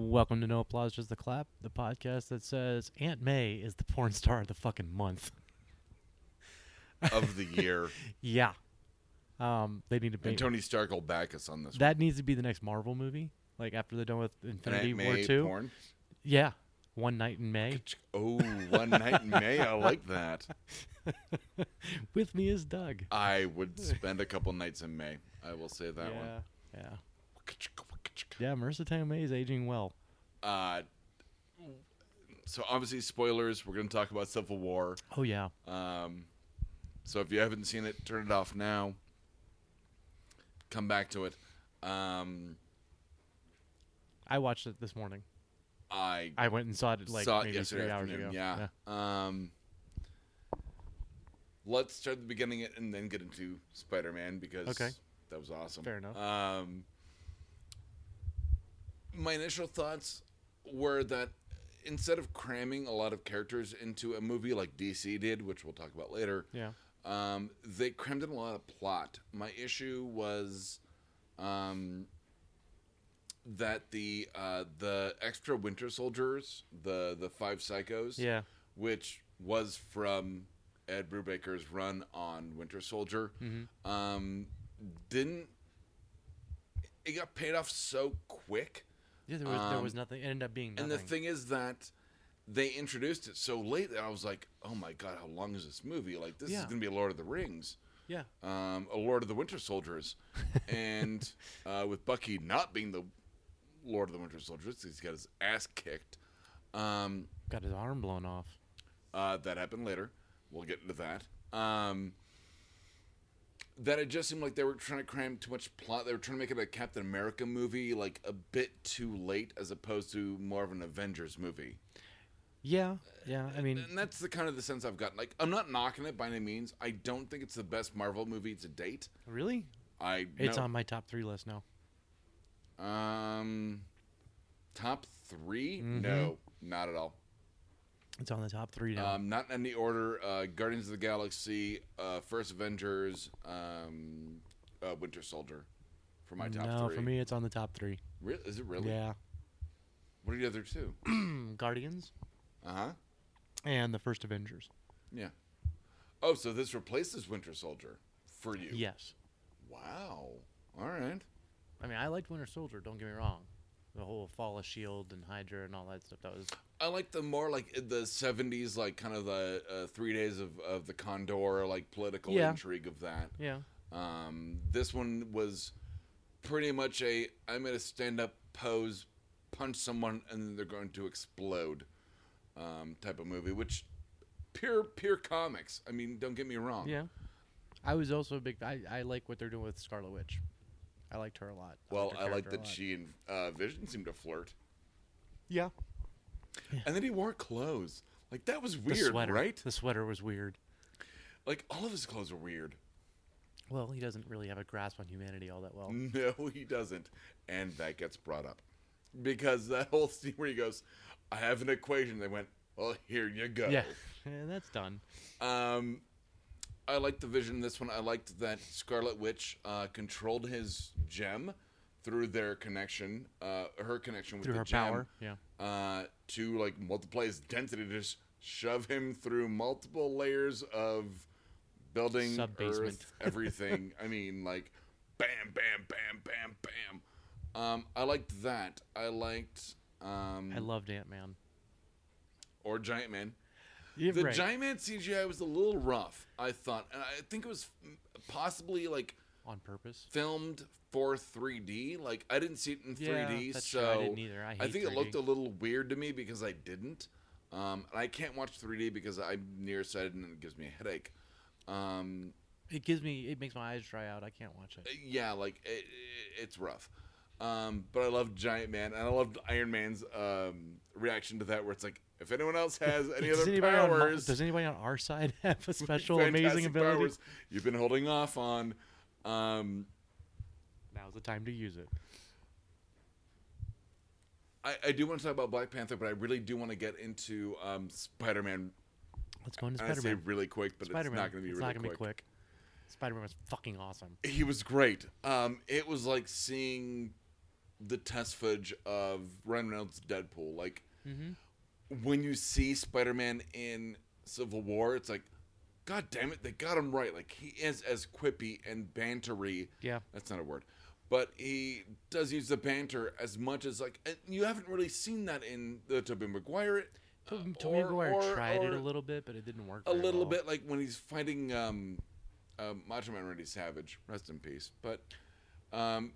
Welcome to No Applause, Just the Clap, the podcast that says Aunt May is the porn star of the fucking month. Of the year. Yeah. They need to pay. And Tony Stark will back us on this one. That needs to be the next Marvel movie, like after they're done with Infinity War 2. Porn? Yeah. One Night in May. Oh, One Night in May. I like that. With me is Doug. I would spend a couple nights in May. I will say that one. Yeah. Yeah, Marissa Tomei is aging well. So obviously, spoilers. We're going to talk about Civil War. Oh yeah. So if you haven't seen it, turn it off now. Come back to it. I watched it this morning. I went and saw it maybe 3 hours ago. Yeah. Let's start at the beginning and then get into Spider-Man because that was awesome. Fair enough. My initial thoughts were that instead of cramming a lot of characters into a movie like DC did, which we'll talk about later, they crammed in a lot of plot. My issue was that the extra Winter Soldiers, the five psychos, which was from Ed Brubaker's run on Winter Soldier, it got paid off so quick. Yeah, there was nothing. It ended up being nothing. And the thing is that they introduced it so late that I was like, oh my God, how long is this movie? Like, this is going to be a Lord of the Rings. Yeah. A Lord of the Winter Soldiers. And with Bucky not being the Lord of the Winter Soldiers, he's got his ass kicked. Got his arm blown off. That happened later. We'll get into that. That it just seemed like they were trying to cram too much plot. They were trying to make it a Captain America movie, like a bit too late, as opposed to more of an Avengers movie. Yeah. I mean, and that's the kind of the sense I've gotten. Like, I'm not knocking it by any means. I don't think it's the best Marvel movie to date. Really? It's on my top 3 list now. Top 3? Mm-hmm. No, not at all. It's on the top 3 now. Not in any order. Guardians of the Galaxy, First Avengers, Winter Soldier for my top 3. No, for me, it's on the top 3. Is it really? Yeah. What are the other 2? Guardians. Uh-huh. And the First Avengers. Yeah. Oh, so this replaces Winter Soldier for you. Yes. Wow. All right. I mean, I liked Winter Soldier, don't get me wrong. The whole fall of S.H.I.E.L.D. and Hydra and all that stuff. I like the more like the 70s, like kind of the 3 days of the Condor, like political intrigue of that. Yeah. This one was pretty much I'm going to stand up, pose, punch someone, and then they're going to explode type of movie, which pure comics. I mean, don't get me wrong. Yeah. I was also a big, I like what they're doing with Scarlet Witch. I liked her a lot. Well, I like that she and Vision seemed to flirt. Yeah. And then he wore clothes. Like, that was weird, right? The sweater was weird. Like, all of his clothes were weird. Well, he doesn't really have a grasp on humanity all that well. No, he doesn't. And that gets brought up. Because that whole scene where he goes, I have an equation. They went, well, here you go. Yeah, and that's done. I liked the Vision in this one. I liked that Scarlet Witch controlled his gem through their connection, her connection with through the gem. Through her power, to, like, multiply his density, to just shove him through multiple layers of building, sub-basement. Earth, everything. I mean, like, bam, bam, bam, bam, bam. I liked that. I liked... I loved Ant-Man. Or Giant-Man. The Giant-Man CGI was a little rough, I thought. And I think it was possibly, like... On purpose? Filmed for 3D. Like, I didn't see it in 3D, that's so... True. I didn't either. I think 3D. It looked a little weird to me because I didn't. And I can't watch 3D because I'm nearsighted and it gives me a headache. It makes my eyes dry out. I can't watch it. Yeah, like, it's rough. But I loved Giant-Man, and I loved Iron Man's reaction to that where it's like, if anyone else has any other powers... Does anybody on our side have a special, amazing ability? Powers you've been holding off on. Now's the time to use it. I do want to talk about Black Panther, but I really do want to get into Spider-Man. Let's go into Spider-Man. I say really quick, but Spider-Man. It's not going to be quick. Spider-Man was fucking awesome. He was great. It was like seeing the test footage of Ryan Reynolds' Deadpool. Like, when you see Spider-Man in Civil War, it's like, God damn it, they got him right. Like, he is as quippy and bantery. Yeah. That's not a word. But he does use the banter as much as, like, and you haven't really seen that in the Tobey Maguire. Tobey Maguire tried it a little bit, but it didn't work. A little bit, like when he's fighting Macho Man Randy Savage, rest in peace. But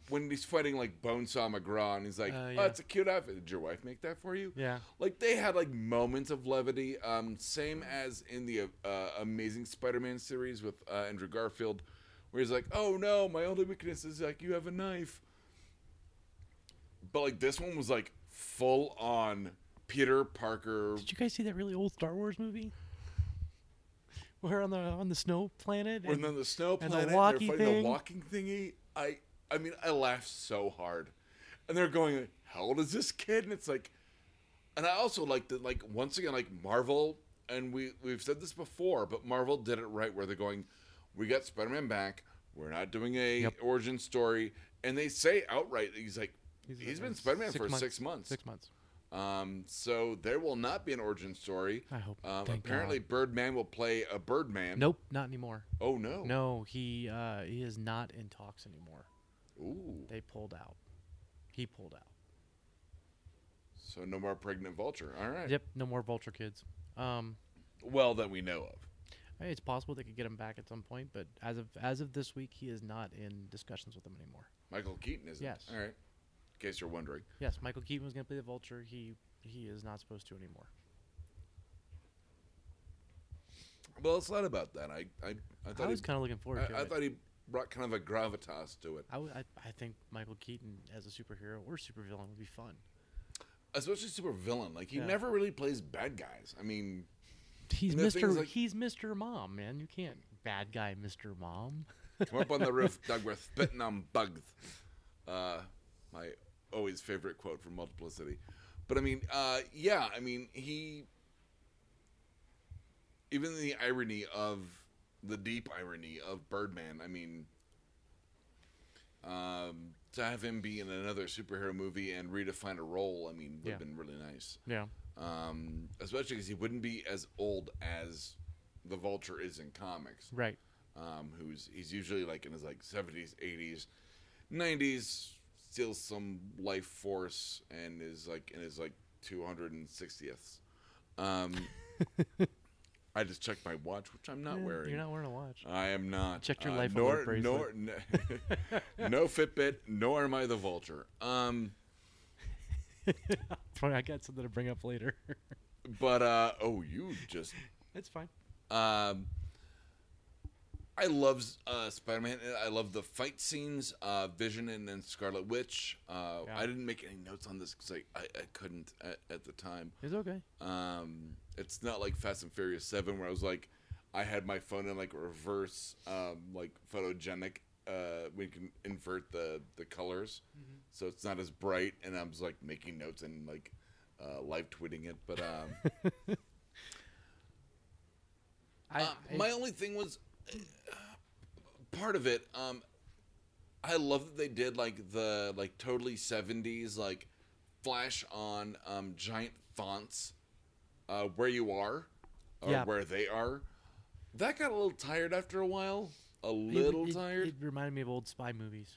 when he's fighting like Bonesaw McGraw, and he's like, "Oh, it's a cute outfit. Did your wife make that for you?" Yeah. Like they had like moments of levity, same as in the Amazing Spider-Man series with Andrew Garfield, where he's like, "Oh no, my only weakness is like you have a knife." But like this one was like full on Peter Parker. Did you guys see that really old Star Wars movie? We're on the snow planet. We're on the snow planet. And they're fighting the walking thingy. I mean, I laughed so hard, and they're going, "How old is this kid?" And it's like, and I also like that, like once again, like Marvel, and we've said this before, but Marvel did it right where they're going, "We got Spider-Man back. We're not doing a origin story," and they say outright, "He's like, he's been Spider-Man for 6 months." 6 months. So there will not be an origin story. I hope. Apparently, God. Birdman will play a Birdman. Nope, not anymore. Oh no. No, he is not in talks anymore. Ooh. They pulled out. He pulled out. So no more pregnant Vulture. All right. Yep. No more Vulture kids. Well, that we know of. I mean, it's possible they could get him back at some point, but as of this week, he is not in discussions with them anymore. Michael Keaton isn't. Yes. All right. In case you're wondering. Yes, Michael Keaton was going to play the Vulture. He is not supposed to anymore. Well, it's not about that. I was kind of looking forward to it. I thought he brought kind of a gravitas to it. I think Michael Keaton as a superhero or supervillain would be fun. Especially supervillain. Like, he never really plays bad guys. I mean... He's Mr. Mom, man. You can't bad guy Mr. Mom. Come up on the roof, Doug. We're spitting on bugs. My always favorite quote from Multiplicity. But I mean, even the irony of the deep irony of Birdman, I mean, to have him be in another superhero movie and redefine a role, I mean, would have been really nice. Yeah. Especially because he wouldn't be as old as the Vulture is in comics. Right. He's usually like in his like 70s, 80s, 90s, still some life force, and is like in his like 260th. I just checked my watch, which I'm not wearing. You're not wearing a watch. I am not. Check your life alert bracelet. No Fitbit, nor am I the Vulture. I got something to bring up later. But, you just... It's fine. I love Spider-Man. I love the fight scenes, Vision and then Scarlet Witch. I didn't make any notes on this because I couldn't at the time. It's okay. It's not like Fast and Furious 7 where I was like, I had my phone in like reverse, like photogenic. We can invert the colors, so it's not as bright. And I was like making notes and like live tweeting it. But my only thing was part of it. I love that they did like the like totally 70s like flash on giant fonts where you are or where they are. That got a little tired after a while. A little tired. It reminded me of old spy movies.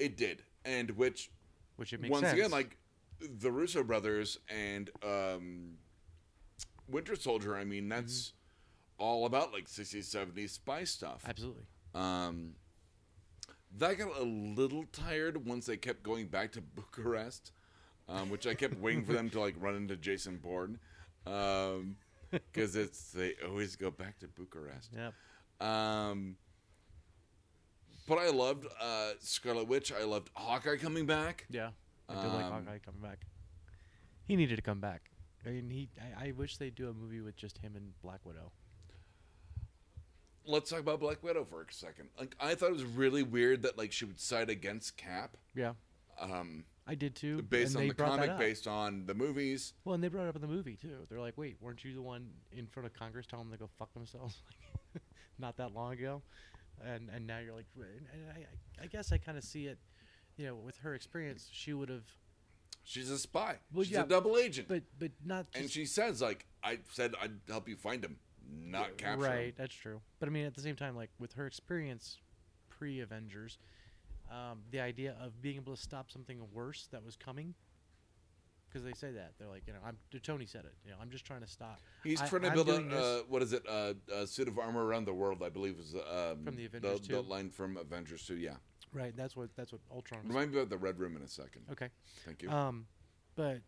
It did, and which it makes once sense. Again, like the Russo brothers and Winter Soldier. I mean, that's all about like 60s, 70s spy stuff. Absolutely. That got a little tired once they kept going back to Bucharest, which I kept waiting for them to like run into Jason Bourne, because they always go back to Bucharest. Yep. But I loved Scarlet Witch. I loved Hawkeye coming back. Yeah, I did like Hawkeye coming back. He needed to come back. I mean, I wish they'd do a movie with just him and Black Widow. Let's talk about Black Widow for a second. Like, I thought it was really weird that like she would side against Cap. Yeah. I did too. Based on the comic, based on the movies. Well, and they brought it up in the movie too. They're like, "Wait, weren't you the one in front of Congress telling them to go fuck themselves like not that long ago?" And now you're like, I guess I kind of see it you know, with her experience, she would have. She's a spy. Well, she's a double agent. But not. Just... And she says, like, I said, I'd help you find him, not capture him. Right, that's true. But I mean, at the same time, like with her experience, pre-Avengers, the idea of being able to stop something worse that was coming. Because they say that they're like, you know, Tony said it. You know, I'm just trying to stop. He's trying to build a suit of armor around the world. I believe is from the Avengers 2. The line from Avengers 2. Yeah. Right. That's what Ultron. Remind me about the Red Room in a second. Okay. Thank you. But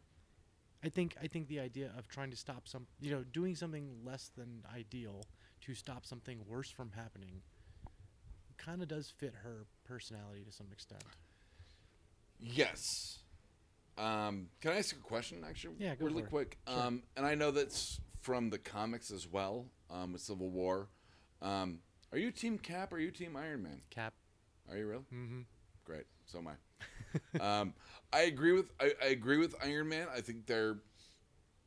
I think the idea of trying to stop some, you know, doing something less than ideal to stop something worse from happening, kind of does fit her personality to some extent. Yes. Can I ask a question, actually? Yeah, go really quick. Sure. And I know that's from the comics as well, with Civil War. Are you Team Cap or are you Team Iron Man? Cap. Are you really? Mm-hmm. Great. So am I. I agree with Iron Man. I think they're,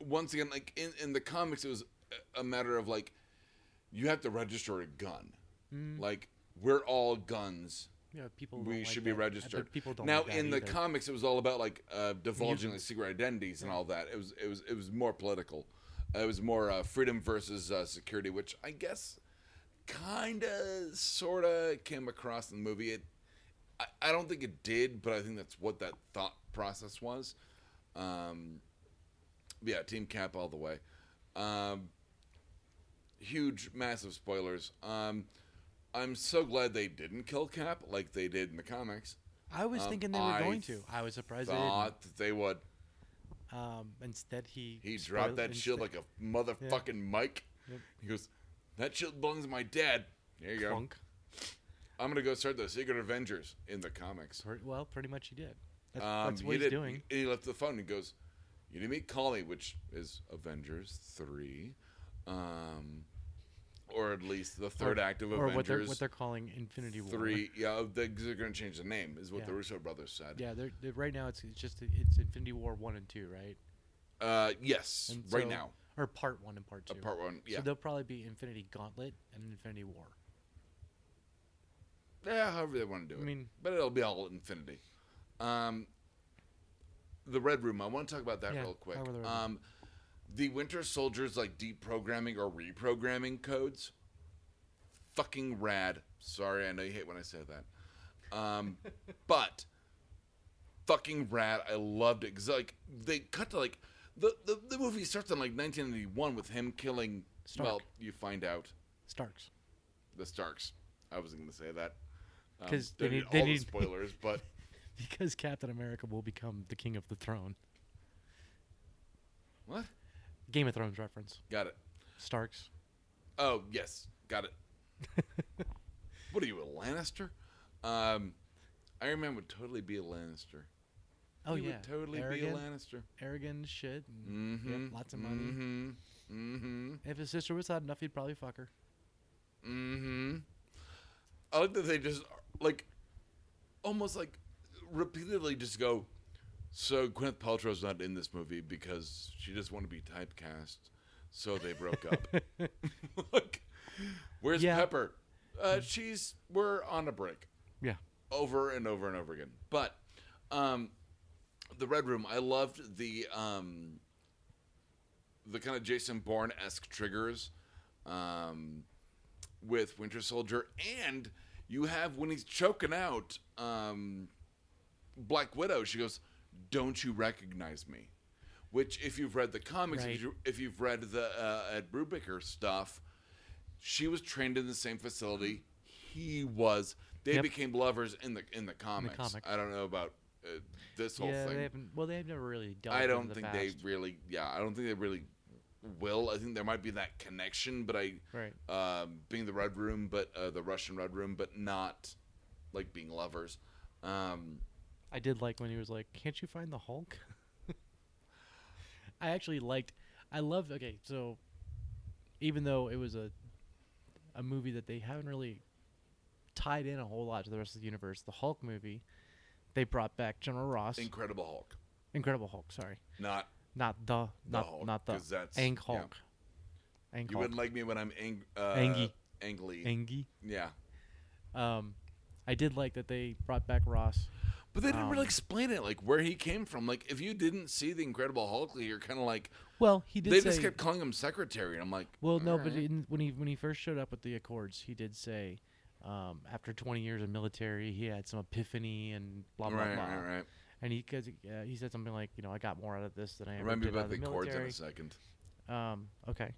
once again, like in the comics, it was a matter of like, you have to register a gun. Mm. Like we're all guns. Yeah, people. We should be registered. Now, in the comics, it was all about like divulging like secret identities and all that. It was more political. It was more freedom versus security, which I guess kind of, sort of came across in the movie. I don't think it did, but I think that's what that thought process was. Yeah, Team Cap all the way. Huge, massive spoilers. I'm so glad they didn't kill Cap like they did in the comics. I was thinking they were going to. I was surprised they didn't. I thought they would. Instead, he dropped that shield like a motherfucking mic. Yep. He goes, that shield belongs to my dad. There you Clunk. Go. I'm going to go start the Secret Avengers in the comics. Well, pretty much he did. That's what he's doing. And he left the phone and goes, you need me? Call me, which is Avengers 3. Or at least the third act of Avengers. Or what they're calling Infinity War. 3. Yeah, they're going to change the name, is what the Russo Brothers said. Yeah, they're right now it's Infinity War 1 and 2, right? Yes, and right now. Or Part 1 and Part 2. Part 1, yeah. So they'll probably be Infinity Gauntlet and Infinity War. Yeah, however they want to do it. I mean, but it'll be all Infinity. The Red Room, I want to talk about that real quick. The Winter Soldier's like deprogramming or reprogramming codes, fucking rad. Sorry, I know you hate when I say that, but fucking rad. I loved it because like they cut to like the movie starts in like 1991 with him killing. Stark. Well, you find out Starks. The Starks. I wasn't gonna say that because they need spoilers, but because Captain America will become the king of the throne. What? Game of Thrones reference. Got it. Starks. Oh, yes. Got it. What are you, a Lannister? Iron Man would totally be a Lannister. Oh, he would totally be a Lannister. Arrogant shit. And yep, lots of money. If his sister was hot enough, he'd probably fuck her. I like that they just, like, almost, like, repeatedly just go, so Gwyneth Paltrow's not in this movie because she doesn't want to be typecast, so they broke up. Look, where's Pepper? We're on a break. Yeah. Over and over and over again. But the Red Room, I loved the kind of Jason Bourne-esque triggers with Winter Soldier. And you have, when he's choking out Black Widow, she goes, don't you recognize me? Which, if you've read the comics, right. If you've read the Ed Brubaker stuff, she was trained in the same facility he was. They became lovers in the comics. I don't know about this whole thing. They've never really done. I don't think they really. Yeah, I don't think they really will. I think there might be that connection, but being the Red Room, but the Russian Red Room, but not like being lovers. I did like when he was like, can't you find the Hulk? So even though it was a movie that they haven't really tied in a whole lot to the rest of the universe, the Hulk movie, they brought back General Ross. Incredible Hulk, sorry. Not the Hulk. You wouldn't like me when I'm angry. Yeah. I did like that they brought back Ross. But they didn't really explain it, like where he came from. Like if you didn't see the Incredible Hulk, you're kind of like, well, he did. They just kept calling him Secretary, and I'm like, well, no, but when he first showed up at the Accords, he did say, after 20 years of military, he had some epiphany and blah blah blah. Right. And he said something like, you know, I got more out of this than I ever did out of the military. Remind me about the Accords in a second. Okay.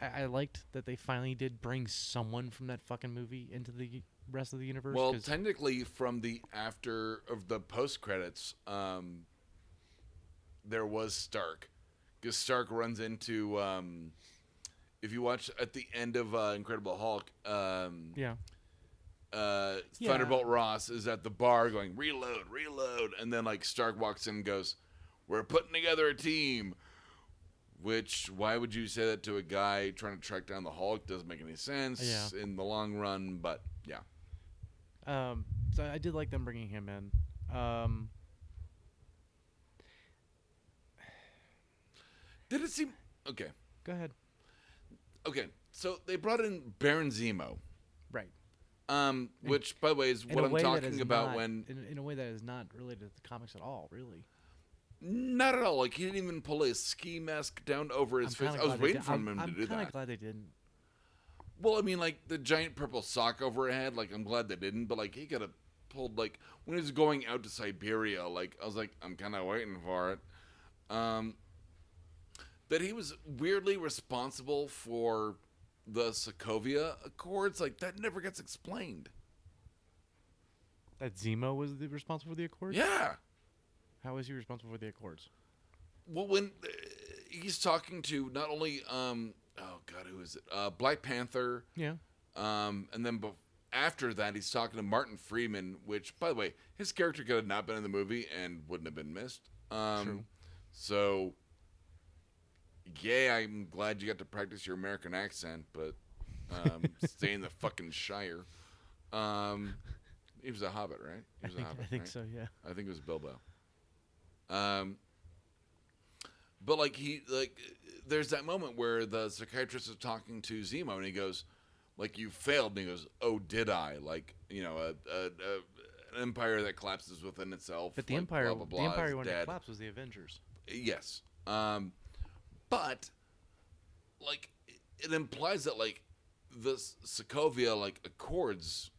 I liked that they finally did bring someone from that fucking movie into the rest of the universe. Well, technically, from the after of the post credits, there was Stark, because Stark runs into. If you watch at the end of Incredible Hulk, Thunderbolt Ross is at the bar going reload, and then like Stark walks in and goes, "We're putting together a team." Which, why would you say that to a guy trying to track down the Hulk? Doesn't make any sense in the long run, but yeah. So I did like them bringing him in. Did it seem... Okay. Go ahead. Okay, so they brought in Baron Zemo. Right. Which, by the way, is what I'm talking about when... In a way that is not related to the comics at all, really. Not at all. Like, he didn't even pull a ski mask down over his face. I was waiting for him to do that. I'm kind of glad they didn't. Well, I mean, like, the giant purple sock over her head, like, I'm glad they didn't. But, like, he could have pulled, like, when he was going out to Siberia, like, I was like, I'm kind of waiting for it. That he was weirdly responsible for the Sokovia Accords. Like, that never gets explained. That Zemo was responsible for the Accords? Yeah. How is he responsible for the Accords? Well, when he's talking to not only, who is it? Black Panther. Yeah. And then after that, he's talking to Martin Freeman, which, by the way, his character could have not been in the movie and wouldn't have been missed. True. So, yeah, I'm glad you got to practice your American accent, but stay in the fucking Shire. He was a hobbit, right? I think so, yeah. I think it was Bilbo. But like there's that moment where the psychiatrist is talking to Zemo and he goes, like, you failed. And he goes, oh, did I? Like, you know, an empire that collapses within itself. But the like, empire, blah, blah, blah, the empire when it collapsed was the Avengers. Yes. But like, it implies that like the Sokovia, like, Accords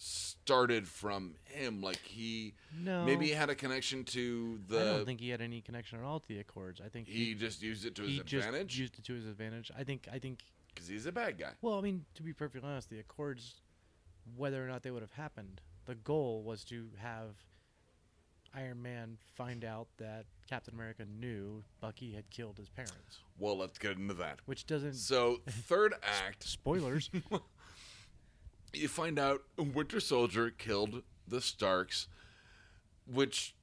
started from him, like maybe had a connection to the... I don't think he had any connection at all to the Accords. I think he just used it to his advantage. He used it to his advantage. I think because he's a bad guy. Well, I mean, to be perfectly honest, the Accords, whether or not they would have happened, the goal was to have Iron Man find out that Captain America knew Bucky had killed his parents. Well, let's get into that. Which doesn't... So, third act... Spoilers. You find out Winter Soldier killed the Starks, which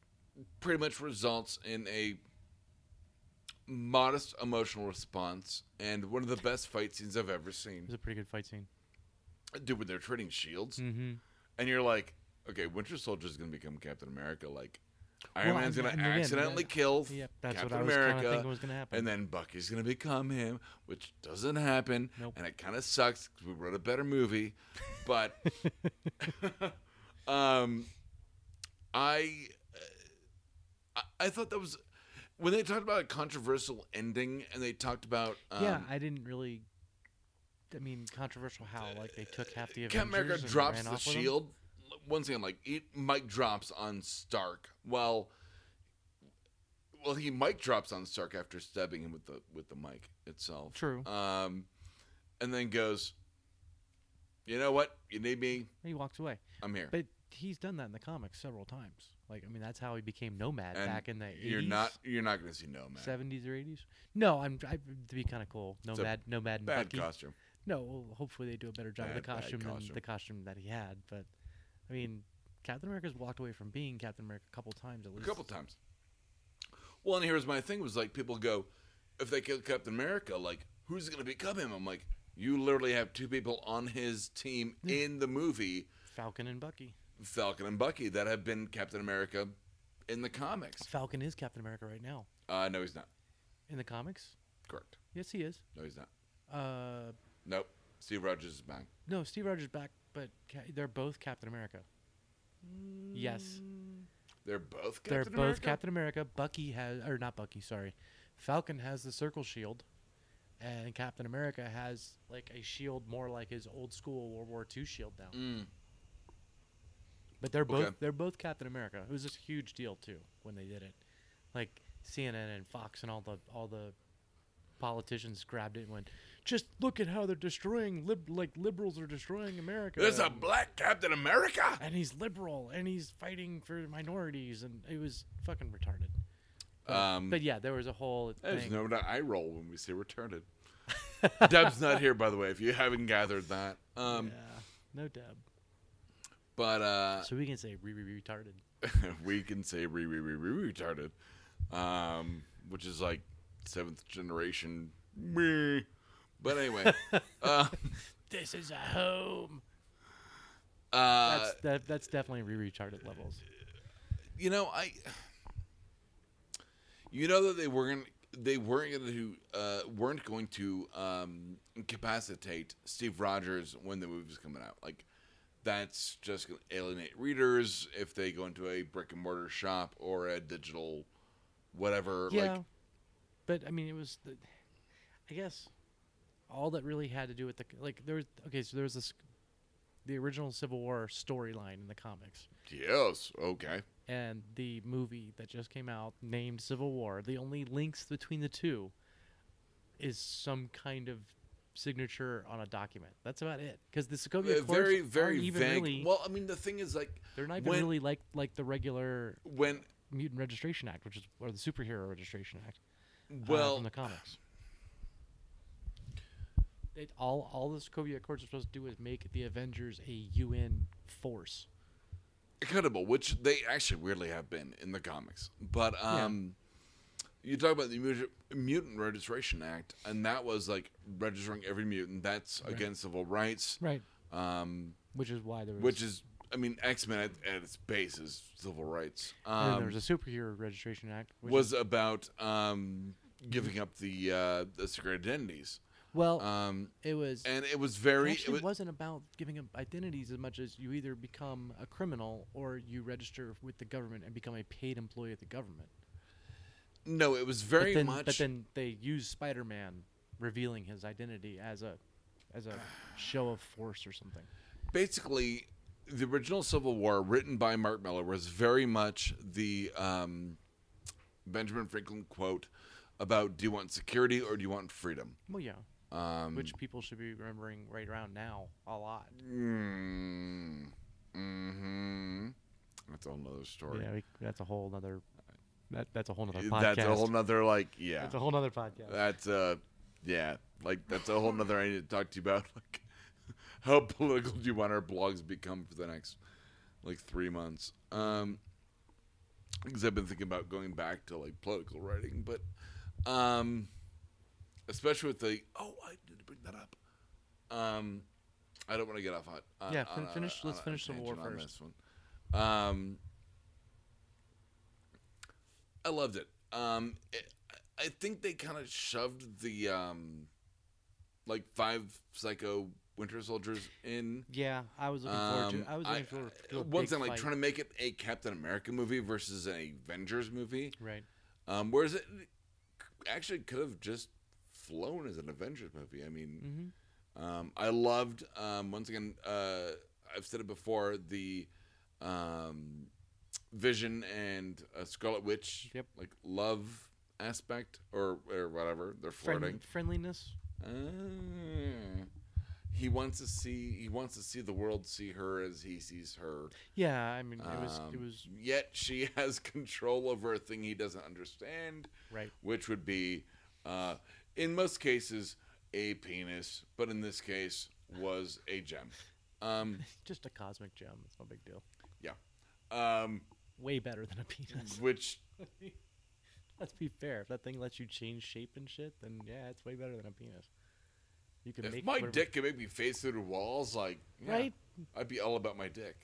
pretty much results in a modest emotional response and one of the best fight scenes I've ever seen. It was a pretty good fight scene. Dude, when they're trading shields, and you're like, okay, Winter Soldier's going to become Captain America. Like, Iron Man's going to accidentally kill Captain America, was gonna happen. And then Bucky's going to become him, which doesn't happen, and it kind of sucks because we wrote a better movie. But I thought that was when they talked about a controversial ending, and they talked about I didn't really. I mean, controversial how? Like, they took half the Avengers. Captain America and drops ran the shield. Once again, like, Mike drops on Stark. Well, he Mike drops on Stark after stabbing him with the mic itself. True. And then goes, you know what? You need me. He walks away. I'm here. But he's done that in the comics several times. Like, I mean, that's how he became Nomad and back in the 80s. You're not going to see Nomad. 70s or 80s? No, to be kind of cool. Nomad and Bucky. Bad costume. No, well, hopefully they do a better job of the costume than the costume that he had, but. I mean, Captain America's walked away from being Captain America a couple times at least. A couple times. Well, and here's my thing, was like, people go, if they kill Captain America, like, who's going to become him? I'm like, you literally have two people on his team in the movie. Falcon and Bucky that have been Captain America in the comics. Falcon is Captain America right now. No, he's not. In the comics? Correct. Yes, he is. No, he's not. Nope. Steve Rogers is back. No, Steve Rogers is back. But they're both Captain America. Yes. They're both Captain America? They're both Captain America. Bucky has... Or not Bucky, sorry. Falcon has the circle shield. And Captain America has, like, a shield more like his old school World War II shield now. Mm. But they're both Captain America. It was this huge deal, too, when they did it. Like, CNN and Fox and all the politicians grabbed it and went, just look at how they're destroying, liberals are destroying America. There's a black Captain America? And he's liberal, and he's fighting for minorities, and it was fucking retarded. But yeah, there was a whole thing. There's no eye roll when we say retarded. Deb's not here, by the way, if you haven't gathered that. Yeah, no Deb. But so we can say retarded. We can say retarded, which is like seventh generation. But anyway, this is a home. That's definitely retarded levels. You know, that they weren't going to incapacitate Steve Rogers when the movie's coming out. Like, that's just going to alienate readers if they go into a brick and mortar shop or a digital whatever. Yeah. Like, but I mean, it was, I guess, all that really had to do with the original Civil War storyline in the comics. Yes. Okay. And the movie that just came out named Civil War, the only links between the two is some kind of signature on a document. That's about it. Because the Sokovia Accords very, very aren't even vague. Really, well, I mean, the thing is, like, they're not even really like the regular Mutant Registration Act, or the Superhero Registration Act. Well, from the comics, all the Sokovia Accords are supposed to do is make the Avengers a UN force. Incredible, which they actually weirdly have been in the comics. But you talk about the Mutant Registration Act, and that was like registering every mutant. That's right. Against civil rights, right? Which is why there was. Which is, I mean, X-Men at its base is civil rights. And there was a Superhero Registration Act, which was about giving up the secret identities. Well, it wasn't about giving up identities as much as you either become a criminal or you register with the government and become a paid employee of the government. No, it was very much. But then they used Spider-Man revealing his identity as a show of force or something. Basically, the original Civil War, written by Mark Miller, was very much the Benjamin Franklin quote about, do you want security or do you want freedom? Well, yeah. Which people should be remembering right around now a lot. Mm-hmm. That's a whole nother story. Yeah, that's a whole nother. That's a whole nother podcast. That's a whole nother, like, yeah. That's a whole nother podcast. That's yeah, like, that's a whole nother. I need to talk to you about, like, how political do you want our blogs become for the next, like, 3 months? Because I've been thinking about going back to, like, political writing, but. Especially with the I need to bring that up. I don't want to get off on yeah. Let's finish the war first. On this one. I loved it. I think they kind of shoved the like 5 psycho Winter Soldiers in. Yeah, I was looking forward to it. I was looking forward to it. One thing, like, trying to make it a Captain America movie versus an Avengers movie, right? Whereas it actually could have just flown as an Avengers movie. I mean, I loved, once again, I've said it before, the Vision and Scarlet Witch, yep, like, love aspect or whatever. They're flirting. Friendliness. He wants to see the world see her as he sees her. Yeah, I mean, it was. Yet she has control over a thing he doesn't understand. Right. Which would be, in most cases, a penis, but in this case, was a gem. Just a cosmic gem. It's no big deal. Yeah. Way better than a penis. Which, let's be fair. If that thing lets you change shape and shit, then yeah, it's way better than a penis. You can if my dick could make me face through the walls, like, yeah, right? I'd be all about my dick.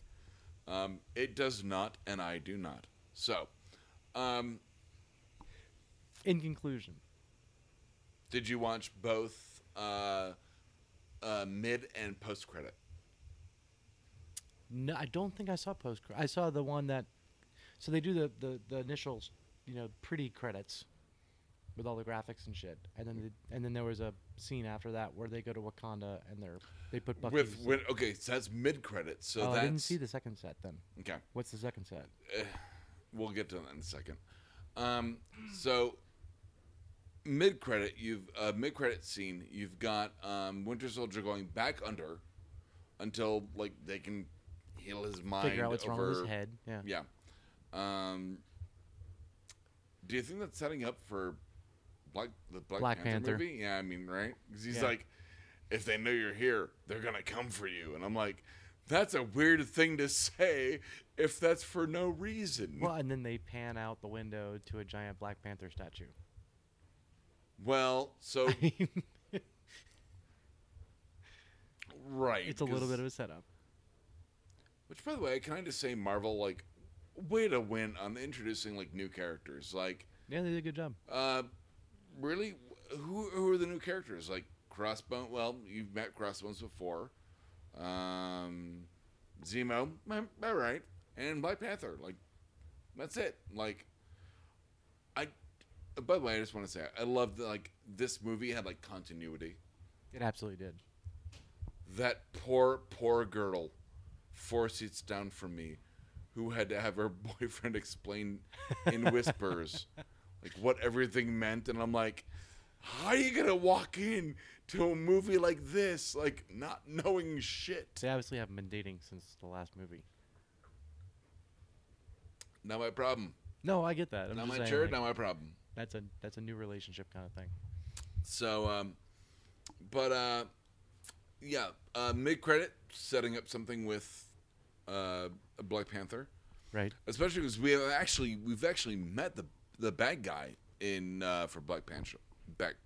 It does not, and I do not. So, in conclusion, did you watch both mid and post credit? No, I don't think I saw post. I saw the one that. So they do the initial, you know, pretty credits, with all the graphics and shit, and then there was a scene after that where they go to Wakanda and they put Bucky. Okay, so that's mid credits. So I didn't see the second set then. Okay, what's the second set? We'll get to that in a second. So mid credit scene. You've got Winter Soldier going back under until like they can heal his mind, figure out what's wrong with his head. Yeah. Do you think that's setting up for Black Panther movie? Yeah, I mean, right? Because he's like, if they know you're here, they're gonna come for you. And I'm like, that's a weird thing to say if that's for no reason. Well, and then they pan out the window to a giant Black Panther statue. Well, so right, it's a little bit of a setup. Which, by the way, I kind of say Marvel like. Way to win on introducing like new characters. Like yeah, they did a good job. Really, who are the new characters? Like Crossbones. Well, you've met Crossbones before. Zemo, all right, and Black Panther. Like that's it. Like I. By the way, I just want to say I love that. Like this movie had like continuity. It absolutely did. That poor girl, 4 seats down from me. Who had to have her boyfriend explain in whispers like what everything meant, and I'm like, how are you gonna walk in to a movie like this like not knowing shit? They obviously haven't been dating since the last movie. Not my problem. No, I get that. I'm not my church, like, not my problem. That's a new relationship kind of thing. So mid credit setting up something with Black Panther, right? Especially because we've actually met the bad guy in for Black Panther. Black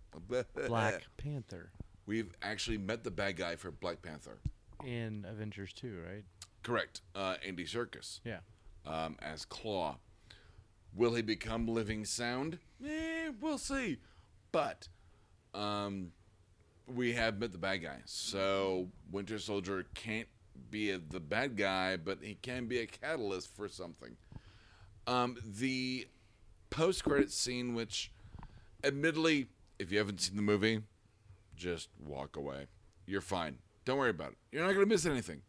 Panther. We've actually met the bad guy for Black Panther in Avengers 2, right? Correct. Andy Serkis. Yeah. As Claw. Will he become Living Sound? We'll see. But we have met the bad guy, so Winter Soldier can't be the bad guy, but he can be a catalyst for something. The post-credit scene, which admittedly, if you haven't seen the movie, just walk away. You're fine. Don't worry about it. You're not going to miss anything.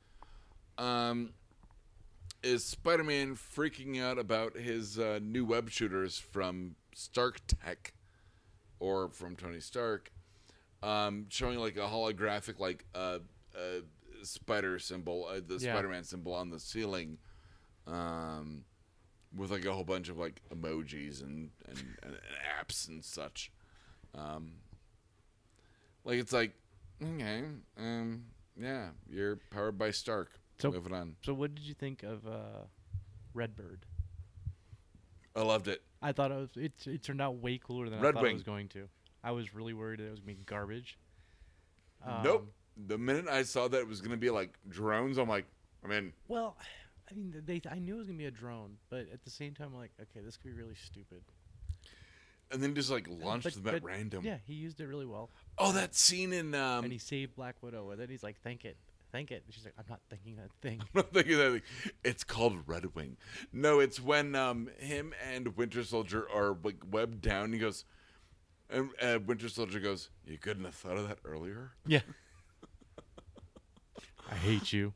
Is Spider-Man freaking out about his new web shooters from Stark Tech or from Tony Stark, showing like a holographic, like spider symbol, Spider-Man symbol on the ceiling, with like a whole bunch of like emojis and apps and such. Like it's like okay, you're powered by Stark. So, moving on. So what did you think of Redbird? I loved it. I thought it turned out way cooler than I thought it was going to. I was really worried that it was gonna be garbage. Nope. The minute I saw that it was going to be like drones, I'm like, I'm in. Well, I mean, I knew it was going to be a drone, but at the same time, I'm like, okay, this could be really stupid. And then just like launched them at random. Yeah, he used it really well. Oh, that scene in. And he saved Black Widow with it. He's like, thank it. And she's like, I'm not thanking that thing. I'm not thanking that thing. It's called Red Wing. No, it's when him and Winter Soldier are like webbed down. He goes, and Winter Soldier goes, you couldn't have thought of that earlier? Yeah. I hate you.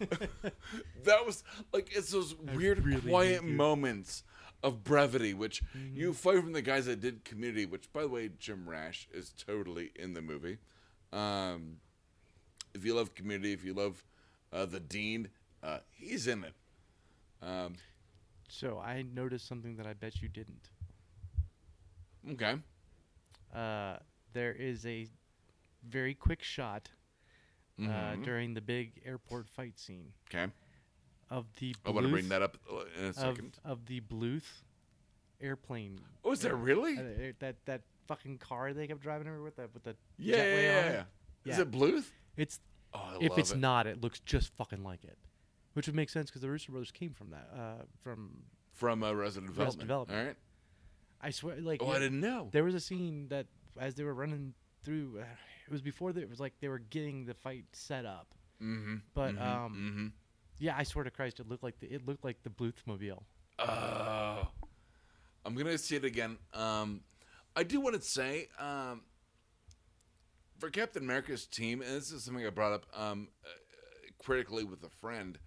That was like it's those weird, really quiet moments of brevity, which you fight from the guys that did Community. Which, by the way, Jim Rash is totally in the movie. If you love Community, if you love the Dean, he's in it. So I noticed something that I bet you didn't. Okay. There is a very quick shot. During the big airport fight scene. Okay. Of the Bluth, I want to bring that up in a second. Of the Bluth airplane. Oh, is there really? That fucking car they kept driving over with the jetway on. Yeah. Is it Bluth? It's if it's not, it looks just fucking like it, which would make sense because the Russo Brothers came from that from Resident Development. All right. I swear, like I didn't know there was a scene that as they were running through. It was before it was like they were getting the fight set up, but Yeah, I swear to Christ, it looked like the Bluth mobile. I'm gonna see it again. I do want to say for Captain America's team, and this is something I brought up critically with a friend.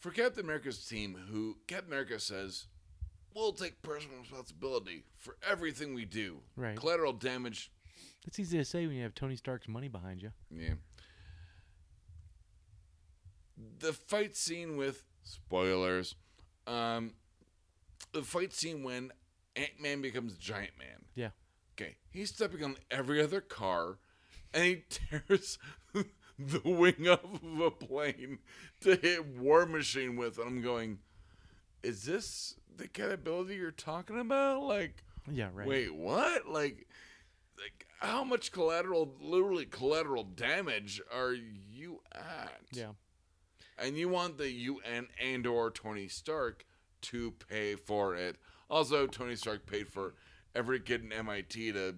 For Captain America's team, who Captain America says, "We'll take personal responsibility for everything we do." Right. Collateral damage. It's easy to say when you have Tony Stark's money behind you. Yeah. The fight scene with spoilers. The fight scene when Ant-Man becomes Giant-Man. Yeah. Okay. He's stepping on every other car, and he tears the wing off of a plane to hit War Machine with. And I'm going, is this the kind of ability you're talking about? Like, yeah, right. Wait, what? Like how much literal damage are you at? Yeah. And you want the UN and/or Tony Stark to pay for it. Also, Tony Stark paid for every kid in MIT to,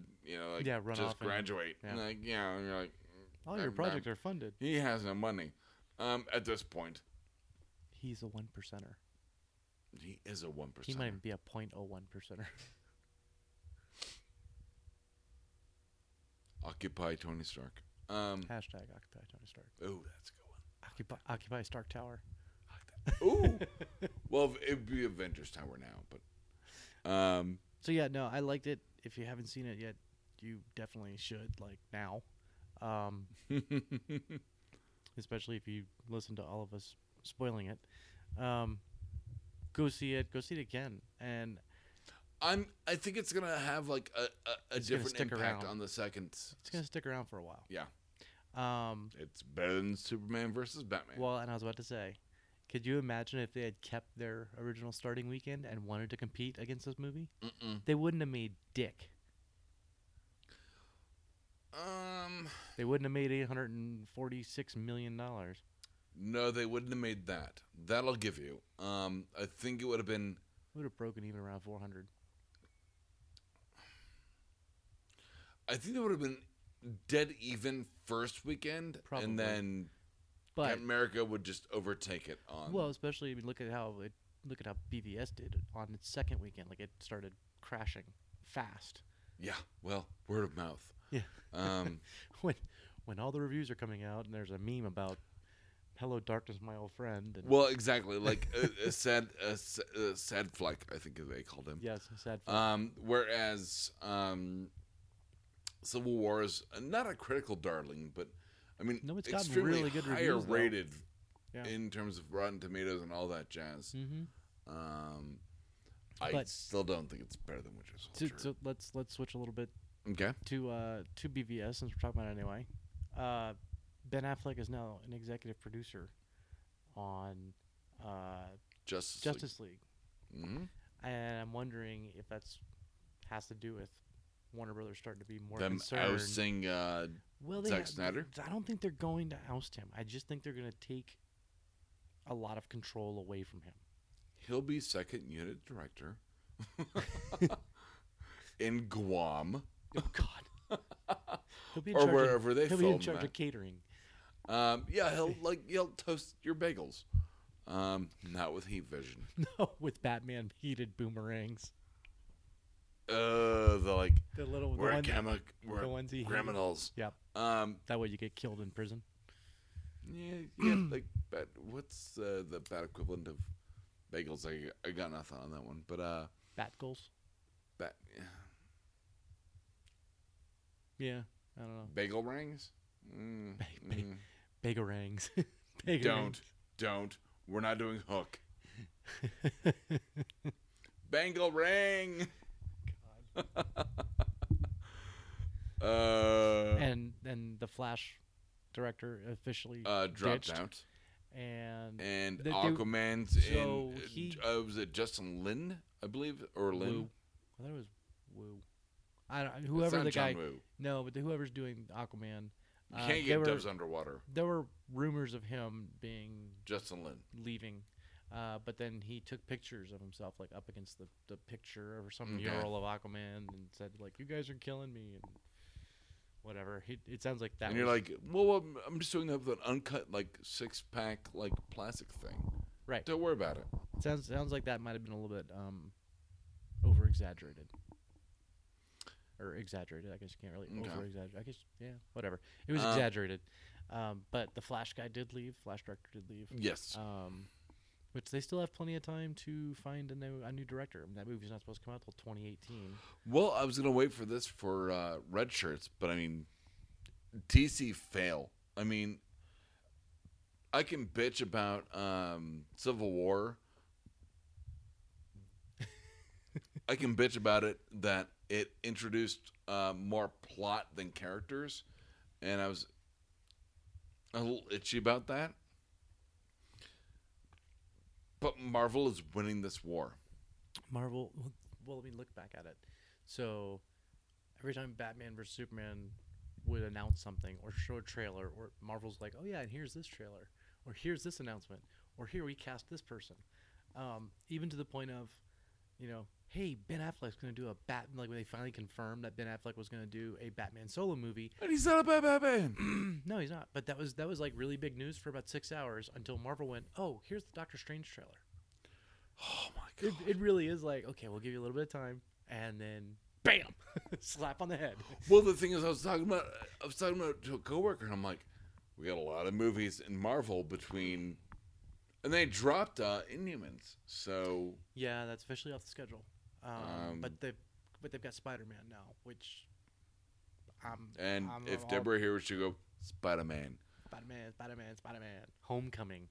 just graduate. And, yeah. You're like, all your projects are funded. He has no money at this point. He's a 1%er. He is a 1%. He might even be a 0.01%er. Occupy Tony Stark. Hashtag Occupy Tony Stark. Oh, that's a good one. Occupy Stark Tower. Ooh. Well, it would be Avengers Tower now, but. So yeah, no, I liked it. If you haven't seen it yet, you definitely should. Like now. Especially if you listen to all of us spoiling it, go see it again. And I think it's gonna have like a different impact around. On the second. It's gonna stick around for a while. Yeah, it's better than Superman versus Batman. Well, and I was about to say, could you imagine if they had kept their original starting weekend and wanted to compete against this movie? Mm-mm. They wouldn't have made dick. They wouldn't have made $846 million. No, they wouldn't have made that. That I'll give you. I think it would have been... It would have broken even around 400. I think it would have been dead even first weekend. Probably. And then America would just overtake it on... Well, especially look at how BVS did on its second weekend. Like, it started crashing fast. Yeah, well, word of mouth. Yeah. When all the reviews are coming out and there's a meme about "Hello, darkness, my old friend." And well, exactly. Like a sad fleck, I think they called him. Yes, a sad fleck. Whereas Civil War is not a critical darling, but I mean, it's extremely really good higher reviews, rated in terms of Rotten Tomatoes and all that jazz. Mm-hmm. I still don't think it's better than Winter Soldier. So let's switch a little bit. Okay. To BVS, since we're talking about it anyway. Ben Affleck is now an executive producer on Justice League. Mm-hmm. And I'm wondering if that's has to do with Warner Brothers starting to be more concerned. Them ousting Zack Snyder? I don't think they're going to oust him. I just think they're going to take a lot of control away from him. He'll be second unit director in Guam. Oh, God. Or wherever they film. He'll be in charge of catering. He'll toast your bagels. Not with heat vision. No, with Batman heated boomerangs. The criminals. Yeah. That way you get killed in prison. Yeah. What's the bat equivalent of bagels? I got nothing on that one, but bat goals. Bat. Yeah. Yeah, I don't know. Bagel rings? Mm. Bagel rings. Bagel rings. Don't. We're not doing hook. Bangle ring. God. And the Flash director officially dropped out. And Aquaman's was it Justin Lin, I believe, or Lin? Woo. I thought it was Woo. I don't, whoever the guy, Woo. No, but whoever's doing Aquaman, you can't get doves underwater. There were rumors of him being Justin Lin leaving, but then he took pictures of himself like up against the picture or some mural of Aquaman and said like, "You guys are killing me," and whatever. It sounds like that. And you're like, well, I'm just doing that with an uncut, like, six-pack, like, plastic thing. Right. Don't worry about it. Sounds like that might have been a little bit over-exaggerated. Or exaggerated. I guess you can't really over-exaggerate. I guess, yeah, whatever. It was exaggerated. But the Flash guy did leave. Flash director did leave. Yes. Which they still have plenty of time to find a new director. I mean, that movie's not supposed to come out until 2018. Well, I was going to wait for this for Red Shirts, but I mean, DC fail. I mean, I can bitch about Civil War. I can bitch about it that it introduced more plot than characters, and I was a little itchy about that. But Marvel is winning this war. Marvel, well, let me look back at it. So every time Batman vs. Superman would announce something or show a trailer, or Marvel's like, oh, yeah, and here's this trailer, or here's this announcement, or here we cast this person. Even to the point of, you know, hey, Ben Affleck's going to do a Batman, like when they finally confirmed that Ben Affleck was going to do a Batman solo movie. And he's not a Batman. No, he's not. But that was like really big news for about 6 hours until Marvel went, oh, here's the Doctor Strange trailer. Oh, my God. It really is like, okay, we'll give you a little bit of time. And then, bam, slap on the head. Well, the thing is, I was talking about to a coworker, and I'm like, we got a lot of movies in Marvel between, and they dropped Inhumans. So. Yeah, that's officially off the schedule. But they've got Spider-Man now, which if Deborah here she go Spider-Man, Homecoming,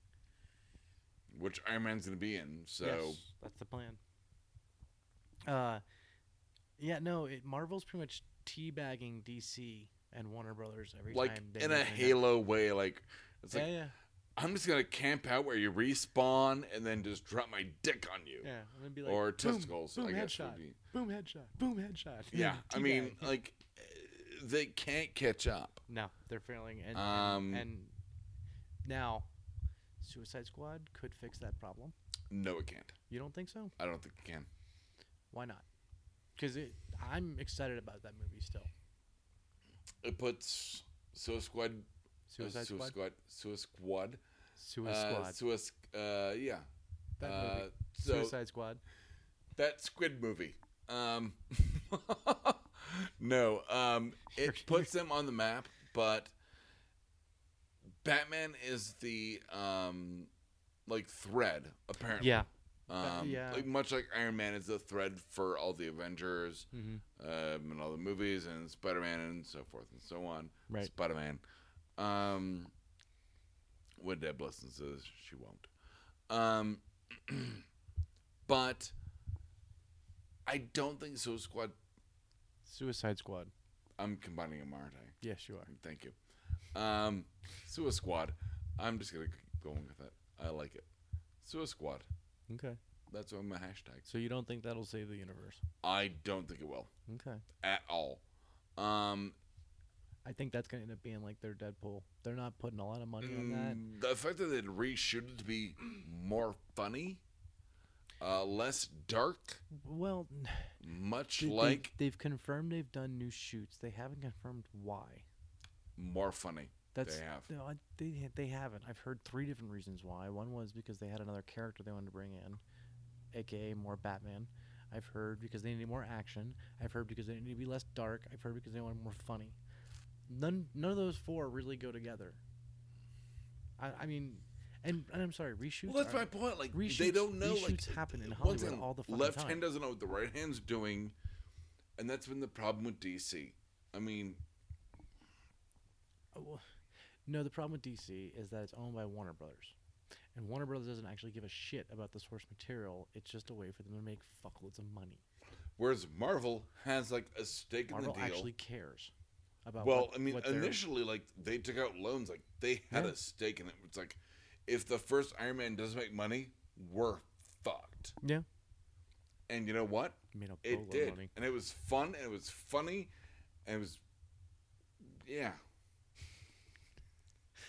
which Iron Man's gonna be in. So yes, that's the plan. Marvel's pretty much teabagging DC and Warner Brothers every time. Like in a Halo way, like it's like. Yeah. I'm just gonna camp out where you respawn and then just drop my dick on you. Yeah, I'm gonna be like, or boom, testicles. Boom, I guess headshot. Boom headshot. Yeah, I mean, like they can't catch up. No, they're failing, and now Suicide Squad could fix that problem. No, it can't. You don't think so? I don't think it can. Why not? Because I'm excited about that movie still. It puts Suicide Squad. Yeah. That movie. Suicide Squad. That squid movie. No. It puts them on the map, but Batman is the thread apparently. Yeah. Like much like Iron Man is the thread for all the Avengers, and all the movies, and Spider-Man, and so forth and so on. Right. Spider-Man. When Deb listens to this, she won't. But I don't think Suicide Squad. I'm combining them, aren't I? Yes, you are. Thank you. Suicide Squad. I'm just gonna keep going with it. I like it. Suicide Squad. Okay. That's on my hashtag. So you don't think that'll save the universe? I don't think it will. Okay. At all. I think that's going to end up being like their Deadpool. They're not putting a lot of money on that. The fact that they'd reshoot it to be more funny, less dark. Well, much they've confirmed they've done new shoots. They haven't confirmed why. More funny. They have. No, they haven't. I've heard 3 different reasons why. One was because they had another character they wanted to bring in, a.k.a. more Batman. I've heard because they needed more action. I've heard because they needed to be less dark. I've heard because they wanted more funny. None of those 4 really go together. I mean, and I'm sorry, reshoots. Well, that's my point. Like reshoots, they don't know. Reshoots happen in Hollywood all the fucking time. Left hand doesn't know what the right hand's doing, and that's been the problem with DC. I mean, no, the problem with DC is that it's owned by Warner Brothers, and Warner Brothers doesn't actually give a shit about the source material. It's just a way for them to make fuckloads of money. Whereas Marvel has like a stake in the deal. Marvel actually cares. Initially, like they took out loans, like they had a stake in it. It's like, if the first Iron Man doesn't make money, we're fucked. Yeah. And you know what? It did, money. And it was fun, and it was funny, and it was,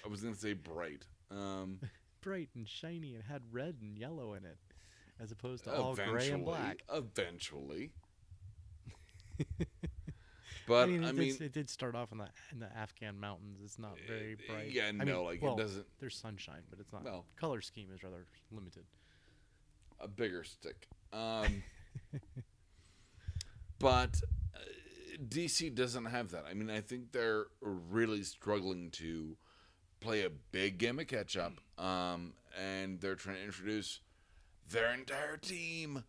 I was gonna say bright, bright and shiny, and had red and yellow in it, as opposed to all gray and black. Eventually. But I mean, it did start off in the Afghan mountains. It's not very bright. Yeah, it doesn't. There's sunshine, but it's not. Well, color scheme is rather limited. A bigger stick. But DC doesn't have that. I mean, I think they're really struggling to play a big game of catch up, and they're trying to introduce their entire team.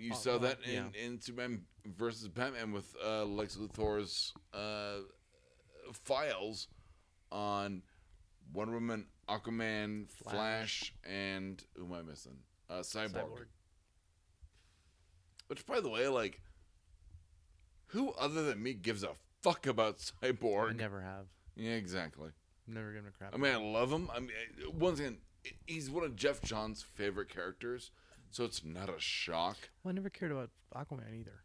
You saw that in Superman versus Batman with Lex Luthor's files on Wonder Woman, Aquaman, Flash, and who am I missing? Cyborg. Which, by the way, like, who other than me gives a fuck about Cyborg? I never have. Yeah, exactly. I'm never giving a crap. I mean, I love him. I mean, once again, he's one of Jeff John's favorite characters. So it's not a shock. Well, I never cared about Aquaman either.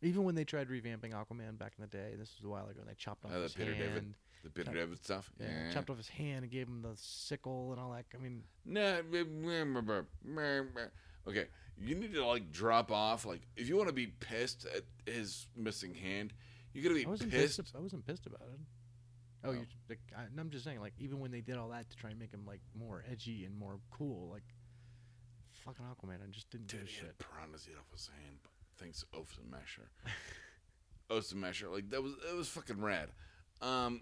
Even when they tried revamping Aquaman back in the day, this was a while ago, and they chopped off his hand. The Peter David stuff? Yeah. Chopped off his hand and gave him the sickle and all that. I mean... No. Okay. You need to, like, drop off. Like, if you want to be pissed at his missing hand, you got to be pissed. I wasn't pissed about it. Oh, no. I'm just saying, like, even when they did all that to try and make him, like, more edgy and more cool, like... Fucking Aquaman, I just didn't do shit. Piranhas eat off his hand, but thanks to Oath Smasher. Like, it was fucking rad. I'd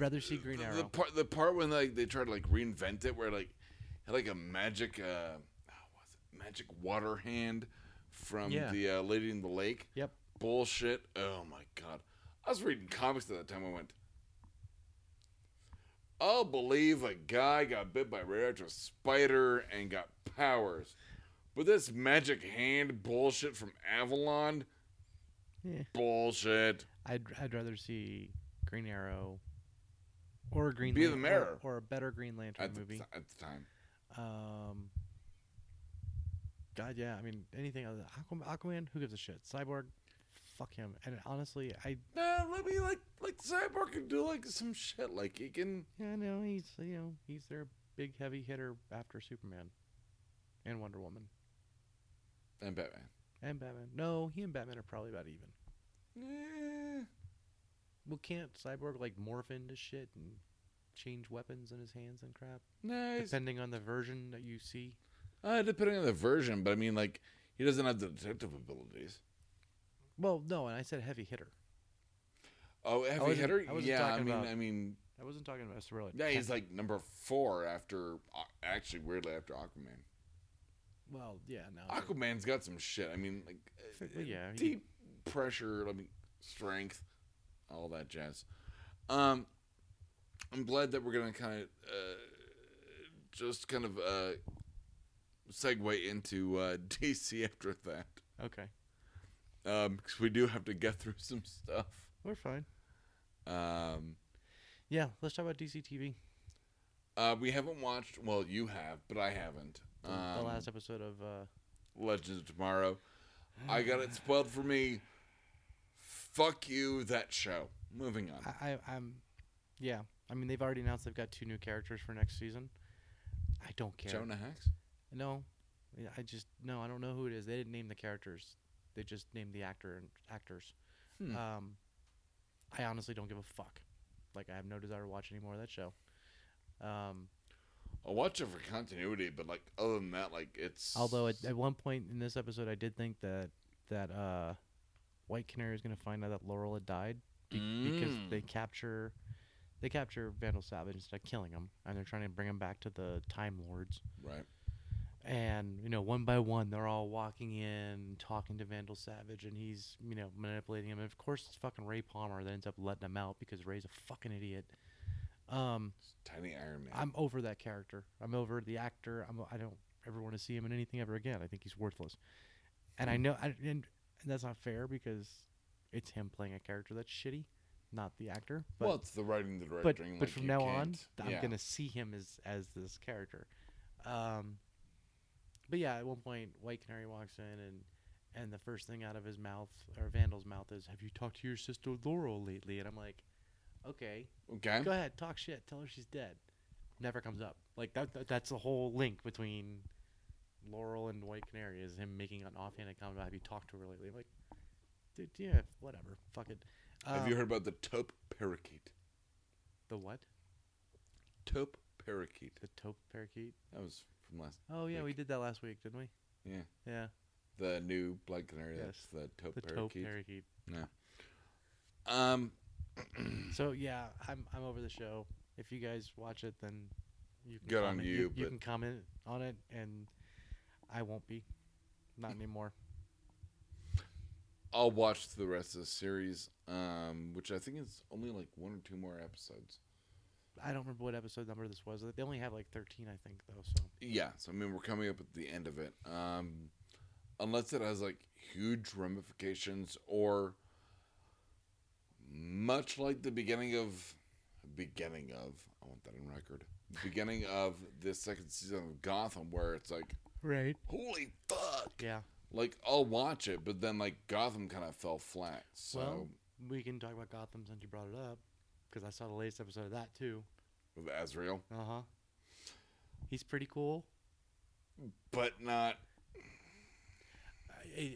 rather see Green Arrow. The part when they tried to reinvent it, where had a magic magic water hand from the Lady in the Lake. Yep. Bullshit. Oh my god. I was reading comics at that time. I went, I'll believe a guy got bit by a radioactive spider and got powers. But this magic hand bullshit from Avalon, bullshit. I'd rather see Green Arrow or Green Lantern. Be the Mirror. Or a better Green Lantern movie. At the time. God, yeah. I mean, anything other than Aquaman, who gives a shit? Cyborg? Fuck him. And honestly, Cyborg can do some shit. Like, he can. Yeah, I know he's their big heavy hitter after Superman, and Wonder Woman, and Batman. No, he and Batman are probably about even. Yeah. Well, can't Cyborg morph into shit and change weapons in his hands and crap? No, depending on the version that you see. Depending on the version, but I mean, he doesn't have the detective abilities. Well, no, and I said heavy hitter. Oh, heavy hitter? I wasn't talking about Cirillic. Yeah, he's number 4 after Aquaman. Well, yeah, no. Aquaman's got some shit. I mean, deep pressure, strength, all that jazz. I'm glad that we're going to kind of segue into DC after that. Okay. Because we do have to get through some stuff. We're fine. Yeah, let's talk about DC TV. We haven't watched... Well, you have, but I haven't. The last episode of... Legends of Tomorrow. I got it spoiled for me. Fuck you, that show. Moving on. I'm... Yeah. I mean, they've already announced they've got 2 new characters for next season. I don't care. Jonah Hex? No. No, I don't know who it is. They didn't name the characters. They just named the actors. I honestly don't give a fuck. I have no desire to watch any more of that show. I'll watch it for continuity, but other than that, it's. Although at one point in this episode, I did think that White Canary was going to find out that Laurel had died because they capture Vandal Savage instead of killing him, and they're trying to bring him back to the Time Lords. Right. And, one by one, they're all walking in, talking to Vandal Savage, and he's, manipulating him. And, of course, it's fucking Ray Palmer that ends up letting him out because Ray's a fucking idiot. It's Tiny Iron Man. I'm over that character. I'm over the actor. I don't ever want to see him in anything ever again. I think he's worthless. And I know, and that's not fair because it's him playing a character that's shitty, not the actor. But, well, it's the writing, the directing. But from now on, I'm going to see him as this character. But yeah, at one point, White Canary walks in, and the first thing out of his mouth, or Vandal's mouth, is, "Have you talked to your sister Laurel lately?" And I'm like, okay, go ahead, talk shit, tell her she's dead. Never comes up. That's the whole link between Laurel and White Canary is him making an offhanded comment about, "Have you talked to her lately?" I'm like, Dude, yeah, whatever. Fuck it. Have you heard about the taupe parakeet? The what? Taupe parakeet. The taupe parakeet? That was from last week. Oh, yeah, we did that last week, didn't we? Yeah. Yeah. The new Black Canary, yes. That's the taupe parakeet. The taupe parakeet. No. So, yeah, I'm over the show. If you guys watch it, then you can comment. You can comment on it, and I won't be. Not anymore. I'll watch the rest of the series, which I think is only like one or two more episodes. I don't remember what episode number this was. They only have like 13, I think, though. So yeah, so I mean, we're coming up at the end of it. Unless it has like huge ramifications, or much like the beginning of I want that in record. Beginning of this second season of Gotham, where it's like, right, holy fuck, yeah. Like, I'll watch it, but then, like, Gotham kind of fell flat, so... Well, we can talk about Gotham since you brought it up, because I saw the latest episode of that, too. With Azrael? Uh-huh. He's pretty cool. But not...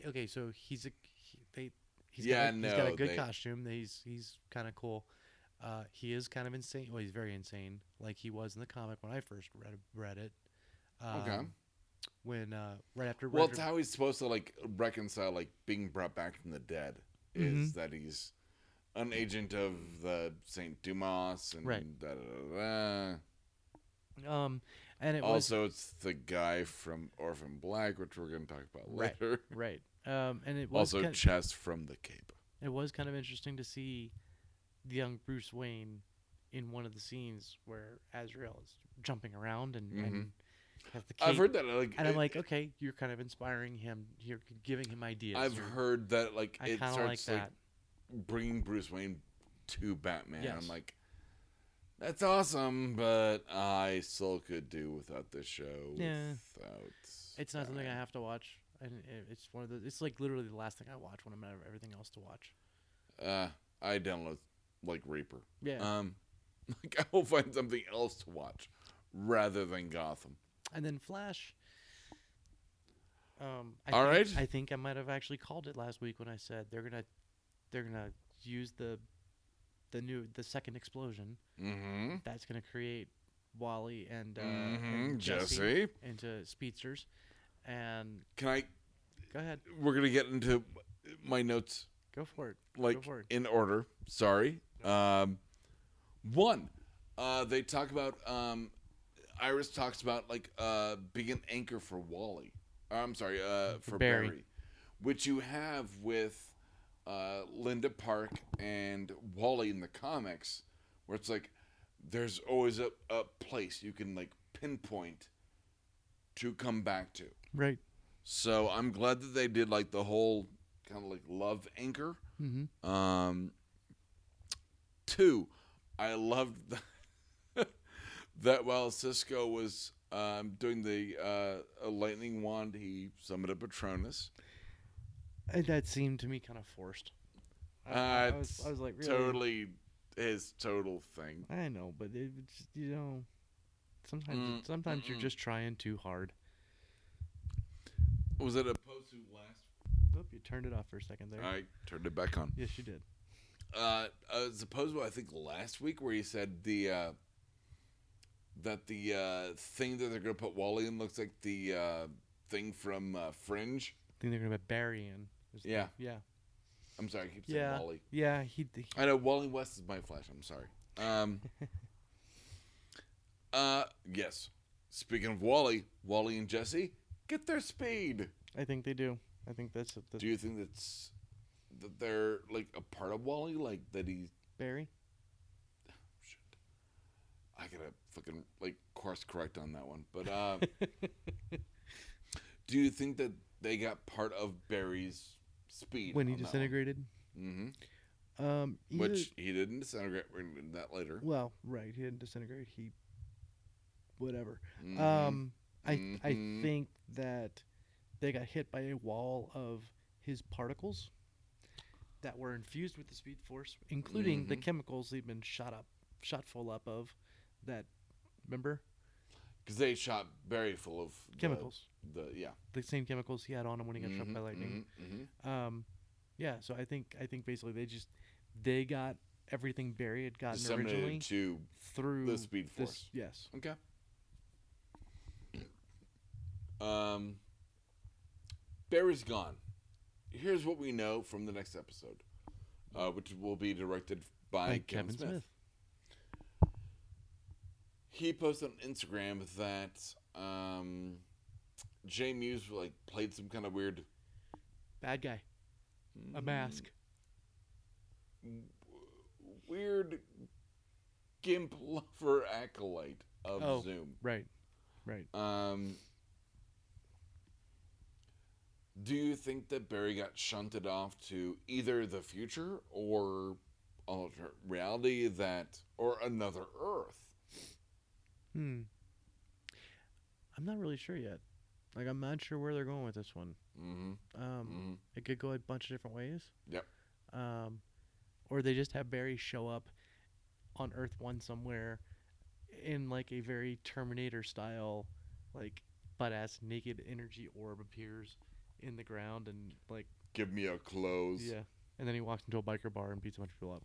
Okay, so he's a... He's got a good costume. He's kind of cool. He is kind of insane. Well, he's very insane, like he was in the comic when I first read it. Okay. When right after, well, it's how he's supposed to like reconcile like being brought back from the dead is that he's an agent of the Saint Dumas and right. Da, da, da, da. And it also was, it's the guy from Orphan Black, which we're going to talk about later. Right. And it was also Chess from the Cape. It was kind of interesting to see the young Bruce Wayne in one of the scenes where Azrael is jumping around and I've heard that, like, and I'm like, okay, you're kind of inspiring him. You're giving him ideas. I've heard that, like, it starts like bringing Bruce Wayne to Batman. Yes. I'm like, that's awesome, but I still could do without this show. Yeah, it's not something I have to watch, and it's one of the. It's like literally the last thing I watch when I'm out of everything else to watch. I download like Reaper. Yeah. Like I will find something else to watch rather than Gotham. And then Flash. I think I might have actually called it last week when I said they're gonna use the second explosion. Mm-hmm. That's gonna create Wally and Jesse into speedsters. And can I? Go ahead. We're gonna get into my notes. Go for it. Like in order. Sorry. One. They talk about Iris talks about like being an anchor for Wally. I'm sorry, for Barry, which you have with Linda Park and Wally in the comics, where it's like there's always a place you can like pinpoint to come back to. Right. So I'm glad that they did like the whole kind of like love anchor. Mm-hmm. Two, I loved that while Cisco was doing the a lightning wand, he summoned a Patronus. And that seemed to me kind of forced. I was like, really? Totally his total thing. I know, but it, you know, sometimes you're just trying too hard. Was it opposed to last? Oop, you turned it off for a second there. I turned it back on. Yes, you did. As opposed to I think last week where he said the thing that they're going to put Wally in looks like the thing from Fringe. I think they're going to put Barry in. Yeah. Yeah. I'm sorry. I keep saying Wally. Yeah. He I know. Wally West is my Flash. I'm sorry. Yes. Speaking of Wally and Jesse get their speed. I think they do. I think that's... Do you think that they're like a part of Wally? Like that he's... Barry? Oh, shit. I got to... Fucking like course correct on that one, but do you think that they got part of Barry's speed when he disintegrated? Mm-hmm. Which he didn't disintegrate. We're gonna do that later. Well, right, he didn't disintegrate. He whatever. Mm-hmm. I think that they got hit by a wall of his particles that were infused with the Speed Force, including the chemicals they've been shot full up of. That, remember? Because they shot Barry full of chemicals. The same chemicals he had on him when he got shot by lightning. Mm-hmm. Yeah, so I think basically they got everything Barry had gotten originally to through the Speed Force. Yes. Okay. Barry's gone. Here's what we know from the next episode, which will be directed by Kevin Smith. He posted on Instagram that Jay Muse played some kind of weird bad guy, a mask, weird gimp lover acolyte of Zoom. Right. Do you think that Barry got shunted off to either the future or alternate reality or another Earth? I'm not really sure yet. I'm not sure where they're going with this one. It could go a bunch of different ways. Yep. Or they just have Barry show up on Earth 1 somewhere in a very Terminator style, butt-ass naked energy orb appears in the ground and give me a close. Yeah. And then he walks into a biker bar and beats a bunch of people up.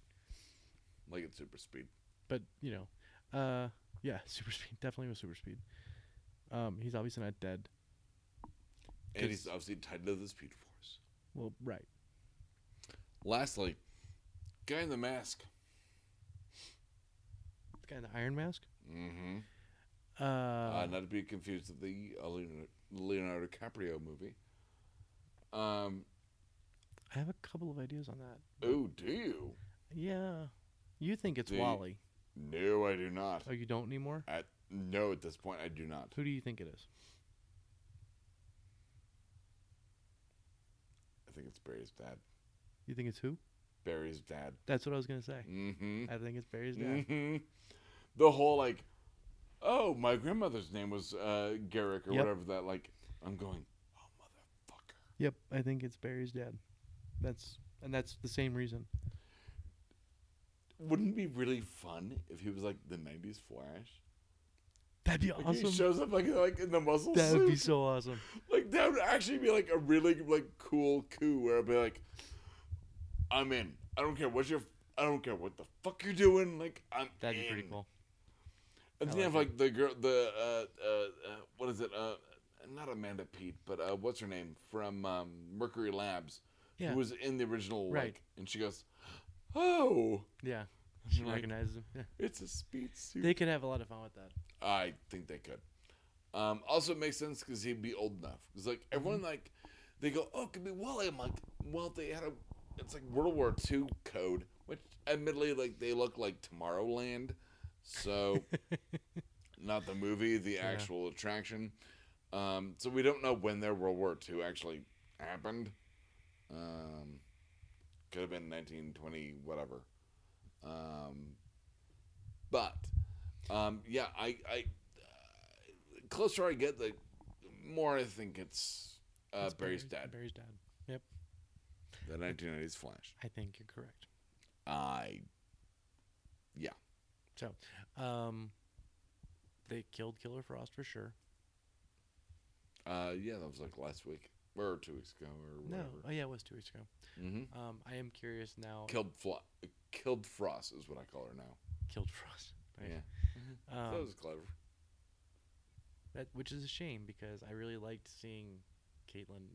At super speed. But yeah, super speed. Definitely with super speed. He's obviously not dead. And he's obviously tied to the Speed Force. Well, right. Lastly, guy in the mask. The guy in the iron mask? Mm-hmm. Not to be confused with the Leonardo DiCaprio movie. I have a couple of ideas on that. Oh, do you? Yeah. You think it's Wally. No, I do not. Oh, you don't anymore? No, at this point, I do not. Who do you think it is? I think it's Barry's dad. You think it's who? Barry's dad. That's what I was going to say. Mm-hmm. I think it's Barry's dad. Mm-hmm. The whole, oh, my grandmother's name was Garrick or whatever that, I'm going... Yep, I think it's Barry's dad. That's the same reason. Wouldn't it be really fun if he was the 90s Flash? That'd be awesome. He shows up in the muscle suit. That would be so awesome. That would actually be a really cool coup where I'd be I'm in. I don't care what the fuck you're doing. I'm That'd in. Be pretty cool. And then you have the girl, what is it? Not Amanda Peet, but what's her name from Mercury Labs, who was in the original, and she goes, "Oh, yeah," she recognizes him. Yeah. It's a speed suit. They could have a lot of fun with that. I think they could. Also, it makes sense because he'd be old enough. It's everyone they go, "Oh, it could be Wally." I'm well, they had it's World War II code, which admittedly, they look like Tomorrowland, so not the movie, the actual attraction. So we don't know when their World War II actually happened. Could have been 1920, whatever. Yeah, I closer I get, the more I think it's Barry's dad. Barry's dad. Yep. The 1990s Flash. I think you're correct. Yeah. So, they killed Killer Frost for sure. Yeah, that was last week or 2 weeks ago or whatever. No, it was 2 weeks ago. Mm-hmm. I am curious now. Killed Frost is what I call her now. Killed Frost. Nice. Yeah, that was clever. Which is a shame because I really liked seeing Caitlin.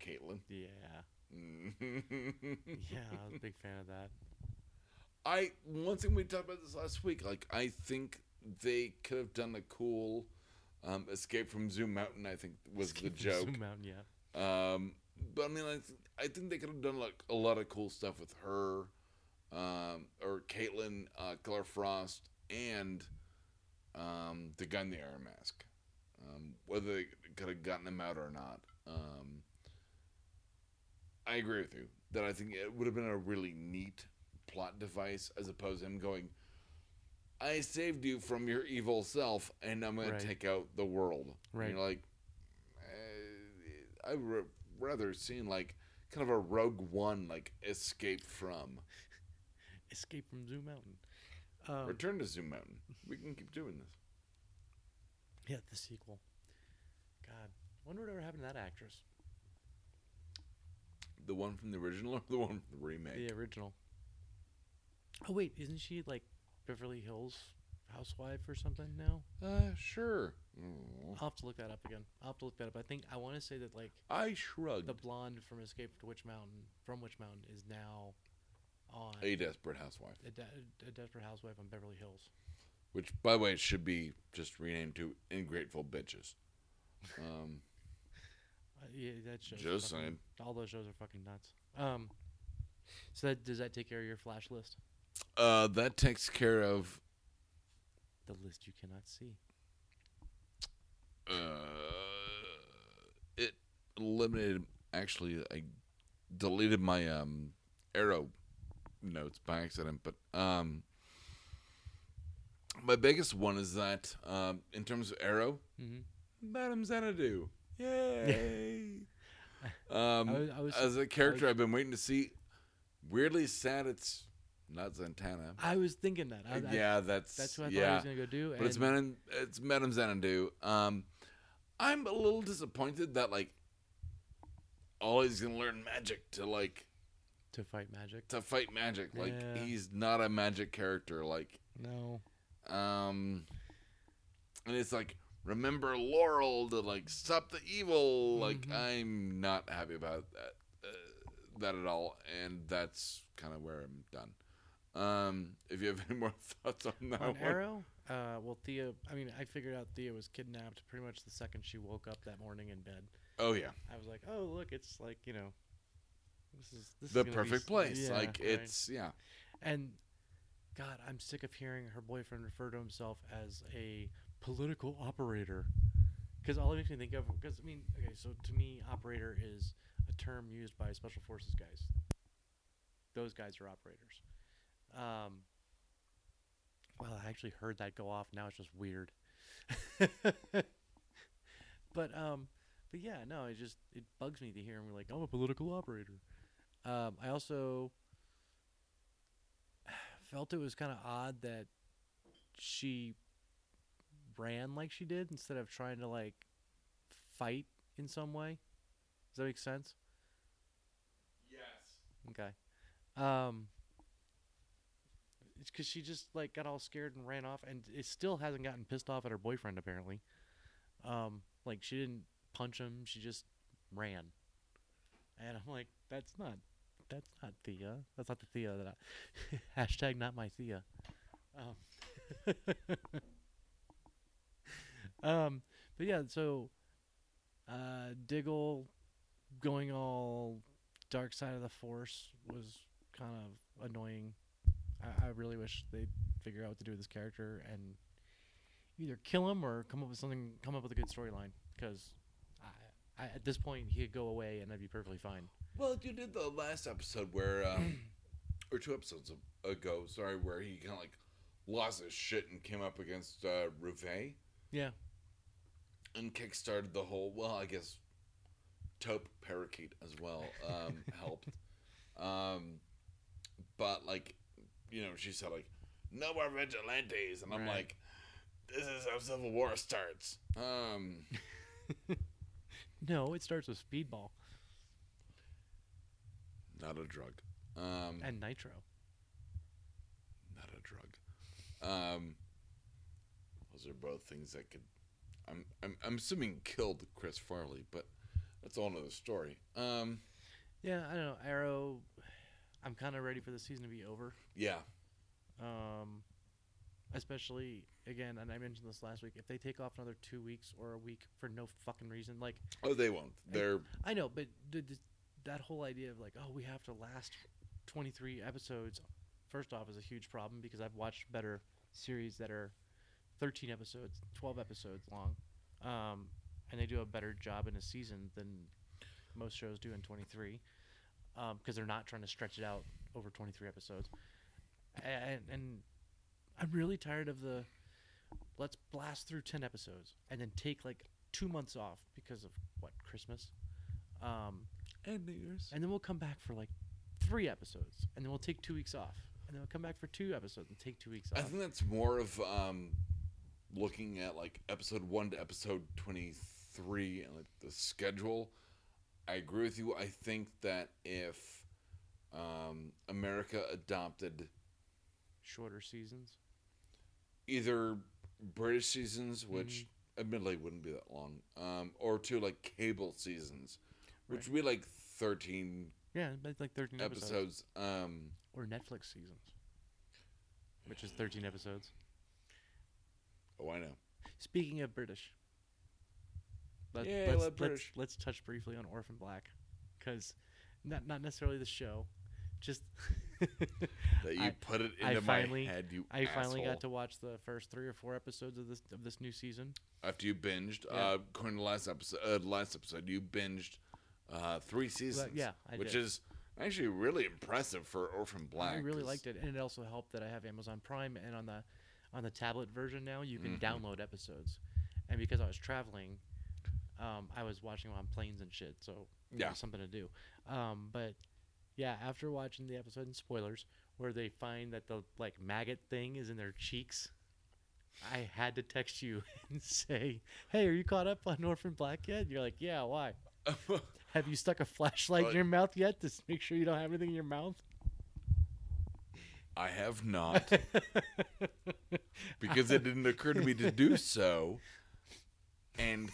Caitlin. Yeah. Yeah, I was a big fan of that. One thing we talked about this last week. I think they could have done a cool. Escape from Zoom Mountain, I think, was the joke. Zoom Mountain, yeah. But I mean, I think they could have done a lot of cool stuff with her, or Caitlin, Killer Frost, and the guy in the iron mask. Whether they could have gotten him out or not, I agree with you that I think it would have been a really neat plot device as opposed to him going. I saved you from your evil self, and I'm going to take out the world. Right. And you're I would rather seen kind of a Rogue One escape from Zoom Mountain, return to Zoom Mountain. We can keep doing this. Yeah, the sequel. God, wonder what ever happened to that actress. The one from the original or the one from the remake? The original. Oh, wait. Isn't she, like, Beverly Hills housewife or something now? Sure. I'll have to look that up again. I think I want to say that, like... I shrugged. The blonde from Escape from Witch Mountain is now on... A Desperate Housewife. A Desperate Housewife on Beverly Hills. Which, by the way, it should be just renamed to Ingrateful Bitches. Yeah, that shows. Just fucking, saying. All those shows are fucking nuts. So does that take care of your Flash list? That takes care of the list you cannot see. It eliminated. Actually, I deleted my Arrow notes by accident, but my biggest one is that in terms of Arrow, Madame Xanadu. Yay! I was, as a character, I've been waiting to see. Weirdly sad it's not Zatanna. I was thinking that. That's what I thought he was going to go do. But and it's Madame Xanadu. I'm a little disappointed that, like, all he's going to learn magic to, like... To fight magic. Yeah. Like, he's not a magic character. Like... No. And it's like... Remember Laurel to, like, stop the evil. Like, I'm not happy about that at all. And that's kind of where I'm done. If you have any more thoughts on that one. Arrow? Well, Thea, I mean, I figured out Thea was kidnapped pretty much the second she woke up that morning in bed. Oh, yeah. I was like, oh, look, it's like, you know, this is the perfect place. Yeah, like, right. It's, yeah. And, God, I'm sick of hearing her boyfriend refer to himself as a... political operator, because all it makes me think of, because I mean, okay, so to me, operator is a term used by special forces guys. Those guys are operators. Well, I actually heard that go off. Now it's just weird. But yeah, no, it bugs me to hear him like, I'm a political operator. I also felt it was kind of odd that she ran like she did instead of trying to, like, fight in some way. Does that make sense? Yes. Okay. It's because she just, like, got all scared and ran off, and it still hasn't gotten pissed off at her boyfriend, apparently. Like, she didn't punch him. She just ran. And I'm like, that's not Thea. That's not the Thea that I... Hashtag not my Thea. But yeah, so Diggle going all dark side of the force was kind of annoying. I really wish they'd figure out what to do with this character and either kill him or come up with a good storyline. Because I, at this point, he could go away and I'd be perfectly fine. Well, you did the last episode where, or 2 episodes ago, sorry, where he kind of like lost his shit and came up against Rouvet. Yeah. And kickstarted the whole, well, I guess, Taupe Parakeet as well helped. But, like, you know, she said, like, no more vigilantes. And I'm like, this is how Civil War starts. No, it starts with Speedball. Not a drug. And Nitro. Not a drug. Those are both things that could... I'm assuming killed Chris Farley, but that's all another story. Yeah, I don't know. Arrow, I'm kind of ready for the season to be over. Yeah. Especially, again, and I mentioned this last week, if they take off another 2 weeks or a week for no fucking reason, like... Oh, they won't. They're... I know, but that whole idea of, like, oh, we have to last 23 episodes, first off, is a huge problem because I've watched better series that are 13 episodes, 12 episodes long. And they do a better job in a season than most shows do in 23 because they're not trying to stretch it out over 23 episodes. And I'm really tired of the let's blast through 10 episodes and then take like 2 months off because of, what, Christmas? And New Year's. And then we'll come back for like 3 episodes and then we'll take 2 weeks off. And then we'll come back for 2 episodes and take 2 weeks off. I think that's more of... looking at like episode 1 to episode 23 and like the schedule, I agree with you. I think that if America adopted shorter seasons, either British seasons, which admittedly wouldn't be that long, or two like cable seasons, which would be like 13. Yeah, like 13 episodes. Or Netflix seasons, which is 13 episodes. Oh, I know. Speaking of British, let's touch briefly on Orphan Black, because not necessarily the show, just that you put it into my head. I finally got to watch the first 3 or 4 episodes of this new season. After you binged, according to last episode, you binged 3 seasons. Which is actually really impressive for Orphan Black. I really liked it, and it also helped that I have Amazon Prime, and on the tablet version now you can download episodes. And because I was traveling, I was watching on planes and shit, so it was something to do. But yeah, after watching the episode, and spoilers, where they find that the maggot thing is in their cheeks, I had to text you and say, "Hey, are you caught up on Orphan Black yet?" And you're like, "Yeah, why?" Have you stuck a flashlight in your mouth yet to make sure you don't have anything in your mouth? I have not, because it didn't occur to me to do so. And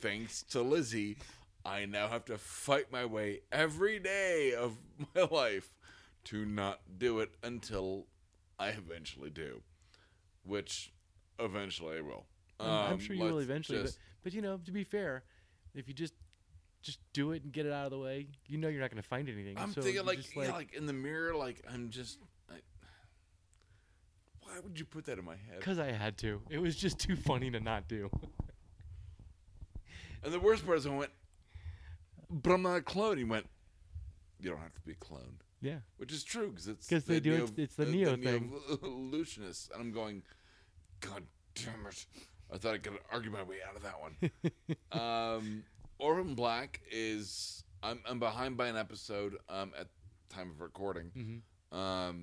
thanks to Lizzie, I now have to fight my way every day of my life to not do it until I eventually do, which eventually I will. I'm sure you will eventually, but to be fair, if you just do it and get it out of the way, you're not going to find anything. I'm thinking like in the mirror, why would you put that in my head? Because I had to. It was just too funny to not do. And the worst part is I went, but I'm not a clone. He went, you don't have to be a clone. Yeah. Which is true, because it's the Neo thing. Evolutionists. And I'm going, God damn it. I thought I could argue my way out of that one. Orphan Black is... I'm behind by an episode at the time of recording. Mm-hmm.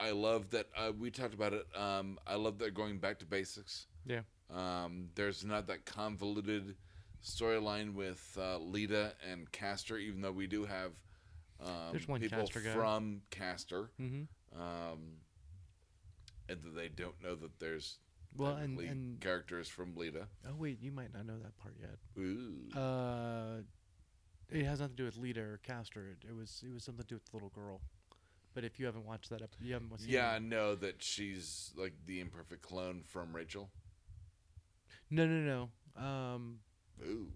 I love that... we talked about it. I love that they're going back to basics. Yeah. There's not that convoluted storyline with Lita and Castor, even though we do have people Castor from Castor. Mm-hmm. And that they don't know that there's... and characters from Lita. Oh wait, you might not know that part yet. Ooh. It has nothing to do with Lita or Castor. It was something to do with the little girl. But if you haven't watched that episode, you haven't watched. Yeah, I know that she's like the imperfect clone from Rachel. No. Ooh.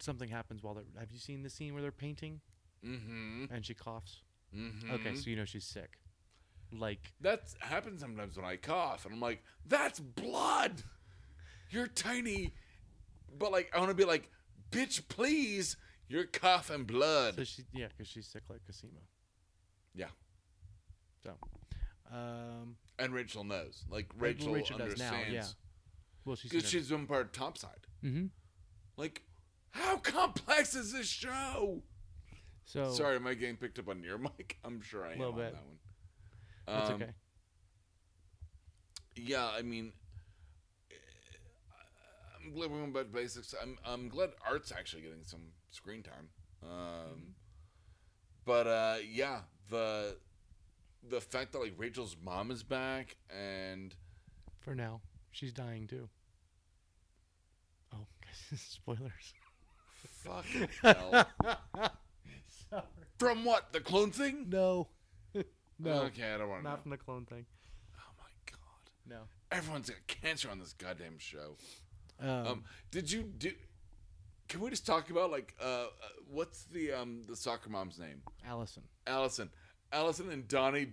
Something happens while they're. Have you seen the scene where they're painting? Mm-hmm. And she coughs. Mm-hmm. Okay, so she's sick. That happens sometimes when I cough, and I'm like, that's blood. You're tiny, but I want to be like, bitch, please, you're coughing blood. So because she's sick like Cosima. Yeah. So, and Rachel knows. Rachel understands. Now, yeah. Well, she's been part of Topside. Mm-hmm. How complex is this show? So sorry, am I getting picked up on your mic? I'm sure I am on that one. That's okay. Yeah, I mean, I'm glad we went back to basics. I'm glad art's actually getting some screen time. But yeah, the fact that Rachel's mom is back, and for now she's dying too. Oh, spoilers! Fuck hell! Sorry. From what? The clone thing? No. No, okay, I don't want to. Not from the clone thing. Oh my God! No, everyone's got cancer on this goddamn show. Did you do? Can we just talk about what's the soccer mom's name? Allison, and Donnie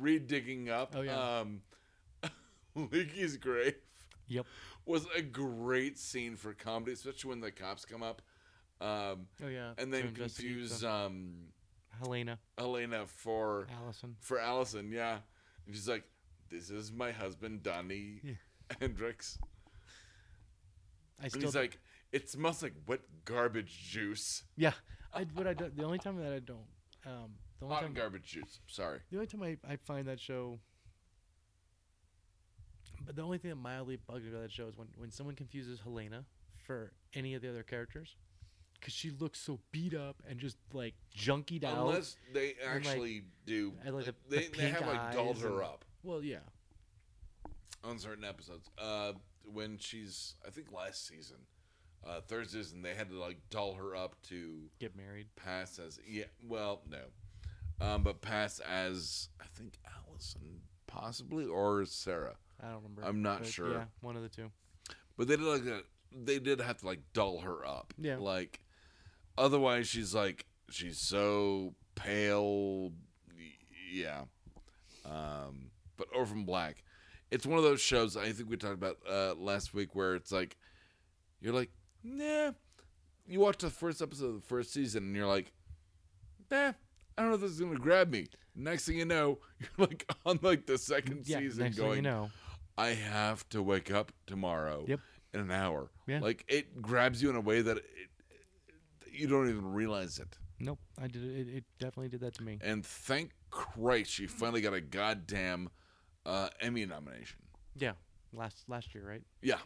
redigging up. Oh yeah. Leaky's grave. Yep. Was a great scene for comedy, especially when the cops come up. Oh yeah. And then confuse Helena for Allison. For Allison, yeah. And she's like, this is my husband, Donnie Hendricks. He's like, it smells like wet garbage juice. Yeah. Garbage juice, sorry. The only time I find that show... But the only thing that mildly bugs me about that show is when someone confuses Helena for any of the other characters. because she looks so beat up and just like junkied out. Unless they actually do, they have like dolled her up. Well, yeah. On certain episodes, when she's, I think last season, Thursdays, and they had to like doll her up to get married, pass as but pass as I think Allison possibly or Sarah. I don't remember. I'm not sure. Yeah, one of the two. But they did like a, they did have to like doll her up. Yeah. Like otherwise, she's like she's so pale. Yeah. But Orphan Black. It's one of those shows I think we talked about last week where it's like, you're like, nah. You watch the first episode of the first season and you're like, nah, I don't know if this is going to grab me. Next thing you know, you're like on like the second season going, I have to wake up tomorrow in an hour. Yeah. Like it grabs you in a way that you don't even realize it. Nope. I did. It definitely did that to me. And thank Christ she finally got a goddamn... Emmy nomination. Yeah, last year, right? Yeah,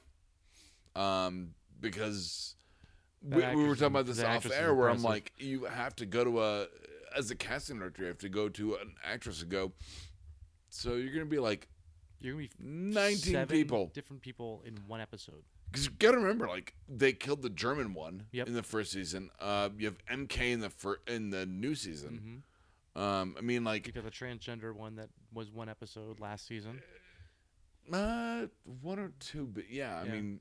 because we were talking about this off air, where I'm like, you have to go to a as a casting director, you have to go to an actress and go. So you're gonna be like, 19 people, different people in one episode. Because you gotta remember, like they killed the German one in the first season. You have MK in the new season. Mm-hmm. I mean, like... You got the transgender one that was one episode last season. One or two, but yeah. I mean...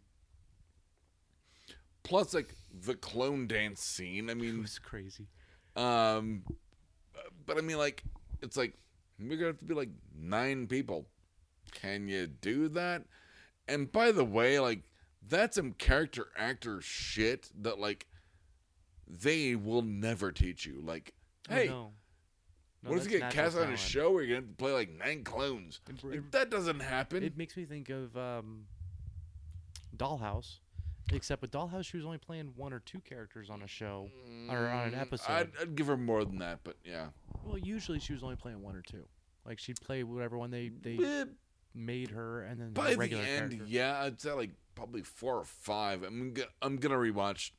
Plus, like, the clone dance scene. I mean... It was crazy. But I mean, like, it's like, we're going to have to be, like, 9 people. Can you do that? And by the way, like, that's some character actor shit that, like, they will never teach you. Like, hey... No, what if you get cast on a show where you're going to play like 9 clones? Like, that doesn't happen. It makes me think of Dollhouse, except with Dollhouse, she was only playing 1 or 2 characters on a show or on an episode. I'd give her more than that, but yeah. Well, usually she was only playing 1 or 2. Like she'd play whatever one they made her, and then by the end, character. Yeah, I'd say like probably 4 or 5. I'm gonna rewatch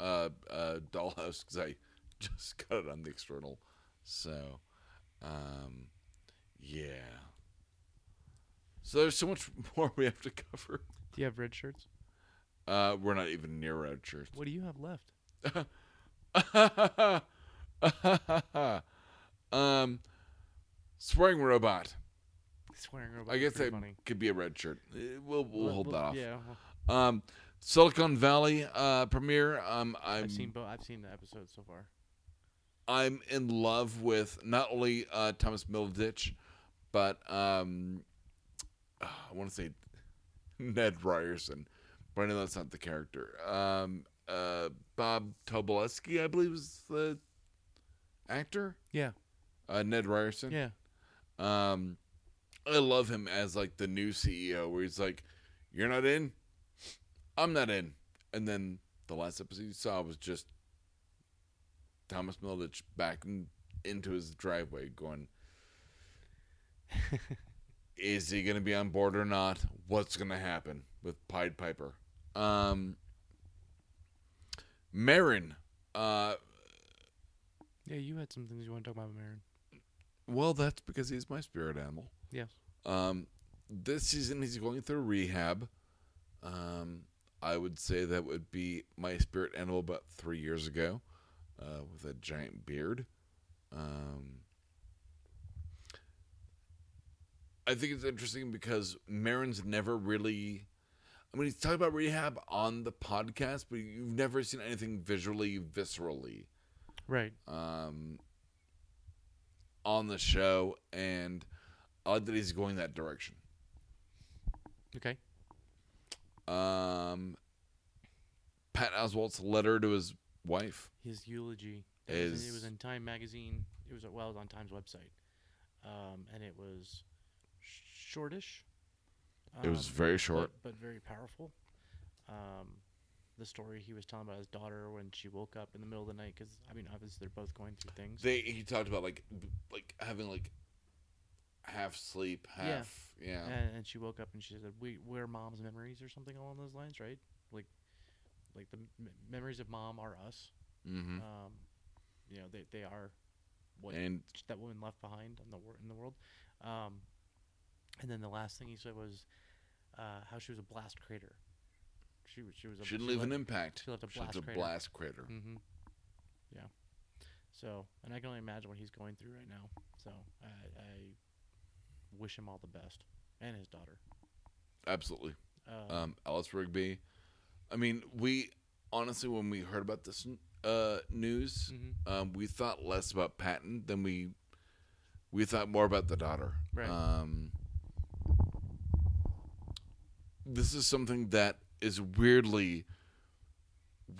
Dollhouse because I just got it on the external. So, yeah. So there's so much more we have to cover. Do you have red shirts? We're not even near red shirts. What do you have left? Swearing robot. I guess that could be a red shirt. We'll hold that off. Yeah. Silicon Valley premiere. I've seen the episode so far. I'm in love with not only Thomas Middleditch, but I want to say Ned Ryerson, but I know that's not the character. Bob Tobolewsky, I believe, is the actor. Yeah. Ned Ryerson. Yeah. I love him as like the new CEO, where he's like, "You're not in, I'm not in," and then the last episode you saw was just Thomas Middleditch back into his driveway going, is he going to be on board or not? What's going to happen with Pied Piper? Marin. Yeah, you had some things you want to talk about with Marin. Well, that's because he's my spirit animal. Yes. This season he's going through rehab. I would say that would be my spirit animal about 3 years ago. With a giant beard. I think it's interesting because Marin's never really... I mean, he's talked about rehab on the podcast, but you've never seen anything visually, viscerally. Right. On the show, and I like that he's going that direction. Okay. Pat Oswalt's letter to his wife. His eulogy. It was in Time magazine. It was on Time's website, and it was shortish. It was very short, but very powerful. The story he was telling about his daughter when she woke up in the middle of the night, because I mean, obviously they're both going through things. He talked about like having like half sleep, half And she woke up and she said, "We're mom's memories" or something along those lines, right? Like. like the memories of Mom are us. Mm-hmm. You know, they are what and that woman left behind in the world. And then the last thing he said was how she was a blast crater. She didn't leave an impact. She left a blast crater. Mm-hmm. Yeah. So, and I can only imagine what he's going through right now. So, I wish him all the best, and his daughter. Absolutely. Alice Rigby. I mean, we honestly, when we heard about this news, mm-hmm. We thought less about Patton than we thought more about the daughter. Right. This is something that is weirdly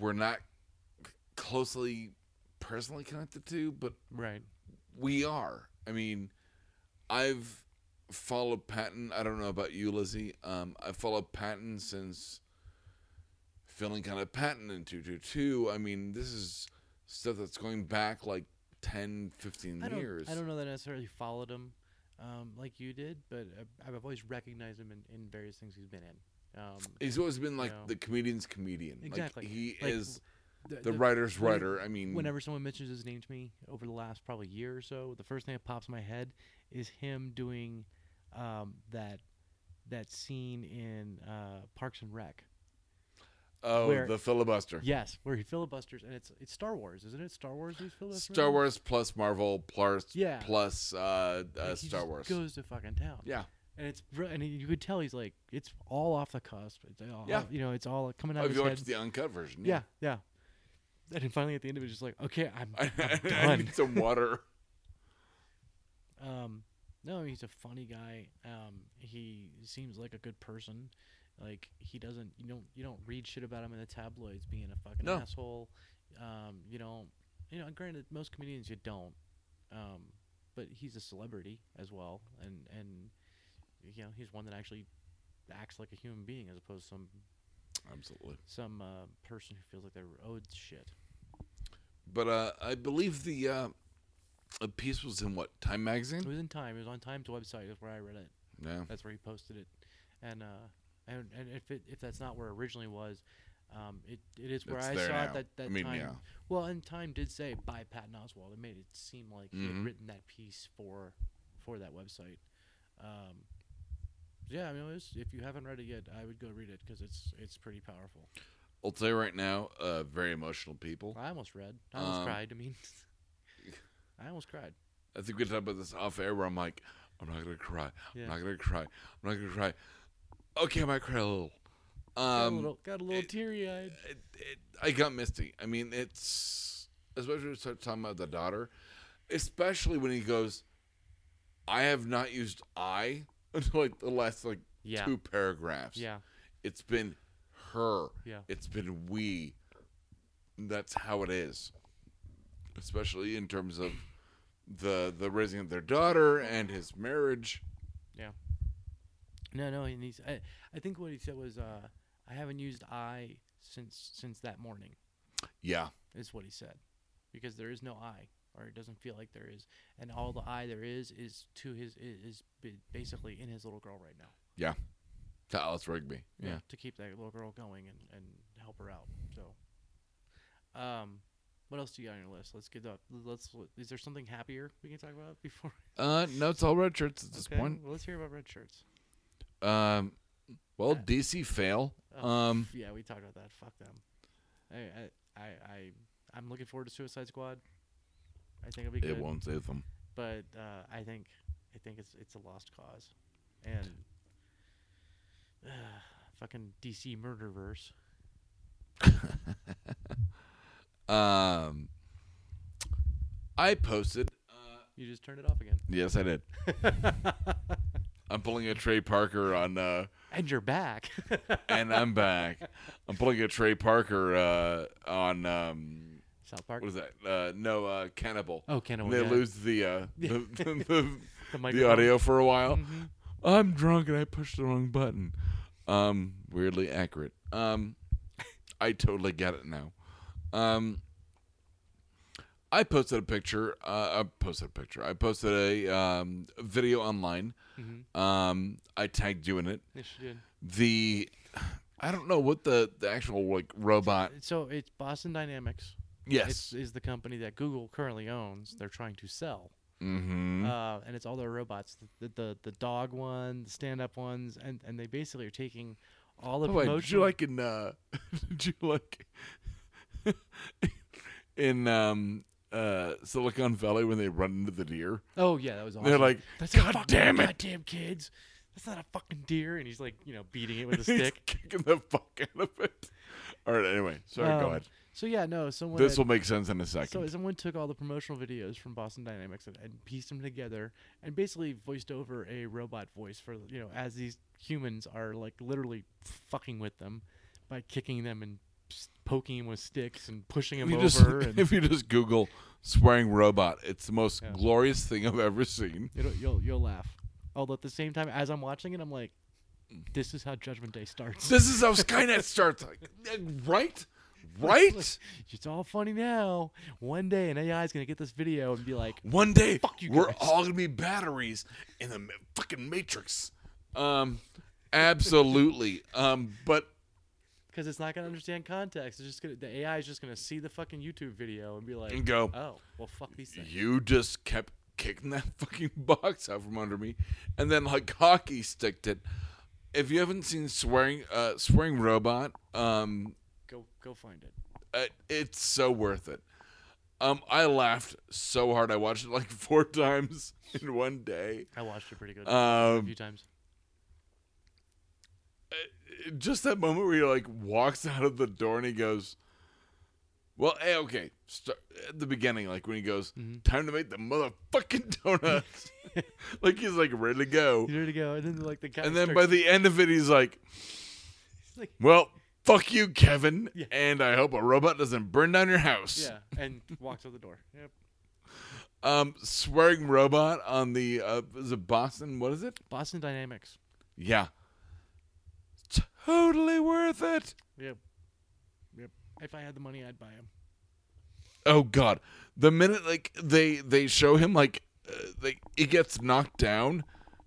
we're not closely personally connected to, but right. we are. I mean, I've followed Patton. I don't know about you, Lizzie. I've followed Patton since feeling kind of Patton in 222. I mean, this is stuff that's going back like 10, 15 years. I don't know that I necessarily followed him like you did, but I've always recognized him in various things he's been in. He's always been like the comedian's comedian. Exactly. Like, he is the writer's writer. I mean, whenever someone mentions his name to me over the last probably year or so, the first thing that pops in my head is him doing that scene in Parks and Rec. Oh, the filibuster. Yes, where he filibusters, and it's Star Wars, isn't it? Star Wars he's filibustering? Star Wars plus Marvel plus Star Wars. He goes to fucking town. Yeah. And you could tell he's like, it's all off the cusp. It's all, you know, it's all coming out of his head. Oh, you watched the uncut version. Yeah. And then finally at the end of it, it's just like, okay, I'm done. I need some water. No, he's a funny guy. He seems like a good person. Like, he doesn't, you don't read shit about him in the tabloids being a fucking asshole. You know, granted, most comedians you don't. But he's a celebrity as well. And you know, he's one that actually acts like a human being as opposed to some person who feels like they're owed shit. But I believe the piece was in what, Time magazine? It was in Time. It was on Time's website. That's where I read it. Yeah, that's where he posted it. And if that's not where it originally was, it is where I saw it. Time. Yeah. Well, and Time did say by Patton Oswalt. It made it seem like he had written that piece for that website. Yeah, I mean, if you haven't read it yet, I would go read it because it's pretty powerful. I'll tell you right now, very emotional people. I almost cried. I mean, I almost cried. I think we talked about this off air where I'm like, I'm not going to cry. Yeah. I'm not going to cry. I'm not going to cry. Okay, I might cry a little. Got a little teary-eyed. I got misty. I mean, it's, especially when we start talking about the daughter, especially when he goes, I have not used I until like the last two paragraphs. Yeah. It's been her. Yeah. It's been we. That's how it is. Especially in terms of the raising of their daughter and his marriage. Yeah. No, and he's I think what he said was I haven't used I since that morning. Yeah. Is what he said. Because there is no I. Or it doesn't feel like there is, and all the I there is to his is basically in his little girl right now. Yeah, to Alice Rigby. Yeah, to keep that little girl going and help her out. So, what else do you got on your list? Let's get up. Is there something happier we can talk about before? No, it's all red shirts at this point. Well, let's hear about red shirts. Well, DC fail. Yeah, we talked about that. Fuck them. I'm looking forward to Suicide Squad. I think it'll be good. It won't save them. But I think it's a lost cause. And fucking DC Murderverse. I posted. You just turned it off again. Yes, I did. I'm pulling a Trey Parker on. And you're back. And I'm back. I'm pulling a Trey Parker on. South Park. What is that? No, Cannibal. Oh, Cannibal. They lose the audio for a while. Mm-hmm. I'm drunk and I pushed the wrong button. Weirdly accurate. I totally get it now. I posted a picture. I posted a video online. Mm-hmm. I tagged you in it. Yes, you did. I don't know what the actual like robot. So it's Boston Dynamics. Yes, is the company that Google currently owns. They're trying to sell. Mm-hmm. And it's all their robots, the dog one, the stand-up ones, and they basically are taking all the promotion. Did you like in Silicon Valley when they run into the deer? Oh yeah, that was awesome. They're like, that's God fucking, damn it, goddamn kids, that's not a fucking deer, and he's like, you know, beating it with a stick, kicking the fuck out of it. All right, anyway, sorry, go ahead. So yeah, no, someone... This will make sense in a second. So someone took all the promotional videos from Boston Dynamics and pieced them together and basically voiced over a robot voice for, you know, as these humans are, like, literally fucking with them by kicking them and poking them with sticks and pushing them over. If you just Google swearing robot, it's the most glorious thing I've ever seen. You'll laugh. Although at the same time, as I'm watching it, I'm like, this is how Judgment Day starts. This is how Skynet starts. Right? Right? It's all funny now. One day an AI is going to get this video and be like, one day, fuck you guys. We're all going to be batteries in the fucking Matrix. Absolutely. But because it's not going to understand context. It's just gonna, the AI is just going to see the fucking YouTube video and be like, and go, oh, well, fuck these things. You just kept kicking that fucking box out from under me. And then like hockey sticked it. If you haven't seen Swearing Robot, Go find it. It's so worth it. I laughed so hard. I watched it like 4 times in one day. I watched it pretty good a few times. Just that moment where he like walks out of the door and he goes, well, hey, okay. Start at the beginning, like when he goes, time to make the motherfucking donuts. Like he's like ready to go. He's ready to go. And then like the guy by the end of it, he's like, well, fuck you, Kevin, and I hope a robot doesn't burn down your house. Yeah, and walks out the door. Yep. Swearing Robot on the is it Boston? What is it? Boston Dynamics. Yeah. Totally worth it. Yep. If I had the money, I'd buy him. Oh God! The minute like they show him like it gets knocked down,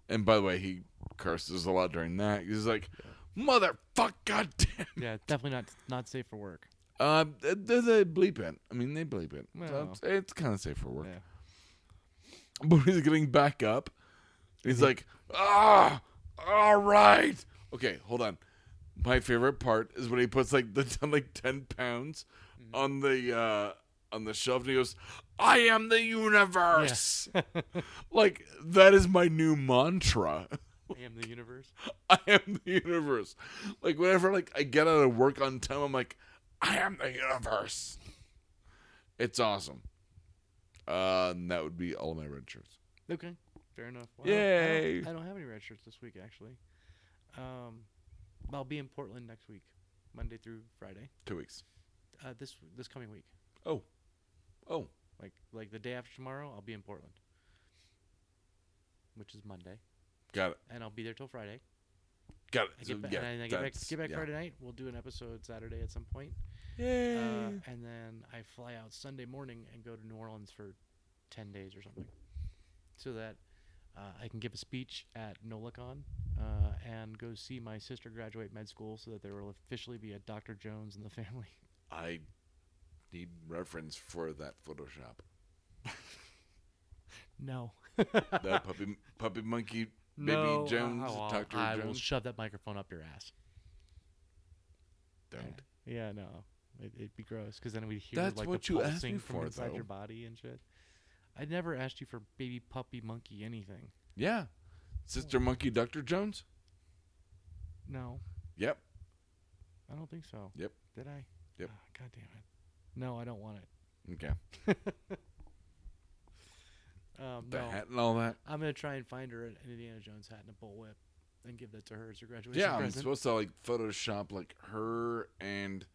and by the way, he curses a lot during that. He's like. Yeah. Motherfuck, goddamn. Yeah, definitely not safe for work. They bleep it. I mean, they bleep it. Well, so it's kind of safe for work. Yeah. But he's getting back up. He's like, all right. Okay, hold on. My favorite part is when he puts like 10 pounds on the shelf, and he goes, "I am the universe." Yeah. Like that is my new mantra. I am the universe. I am the universe. Like, whenever like I get out of work on time, I'm like, I am the universe. It's awesome. And that would be all my red shirts. Okay. Fair enough. Wow. Yay. I don't have any red shirts this week, actually. I'll be in Portland next week, Monday through Friday. 2 weeks. This coming week. Oh. Like the day after tomorrow, I'll be in Portland, which is Monday. Got it. And I'll be there till Friday. Got it. I get back Friday night. We'll do an episode Saturday at some point. Yay. And then I fly out Sunday morning and go to New Orleans for 10 days or something so that I can give a speech at NOLACon and go see my sister graduate med school so that there will officially be a Dr. Jones in the family. I need reference for that Photoshop. No. That puppy monkey... No, Baby Jones, Dr. Jones. I will shove that microphone up your ass. Don't. Yeah, no. It'd be gross because then we'd hear the pulsing from inside your body and shit. I never asked you for baby puppy monkey anything. Yeah. Sister monkey Dr. Jones? No. Yep. I don't think so. Yep. Did I? Yep. Oh, God damn it. No, I don't want it. Okay. Hat and all that. I'm going to try and find her an Indiana Jones hat and a bullwhip and give that to her as her graduation present. I'm supposed to like Photoshop like her and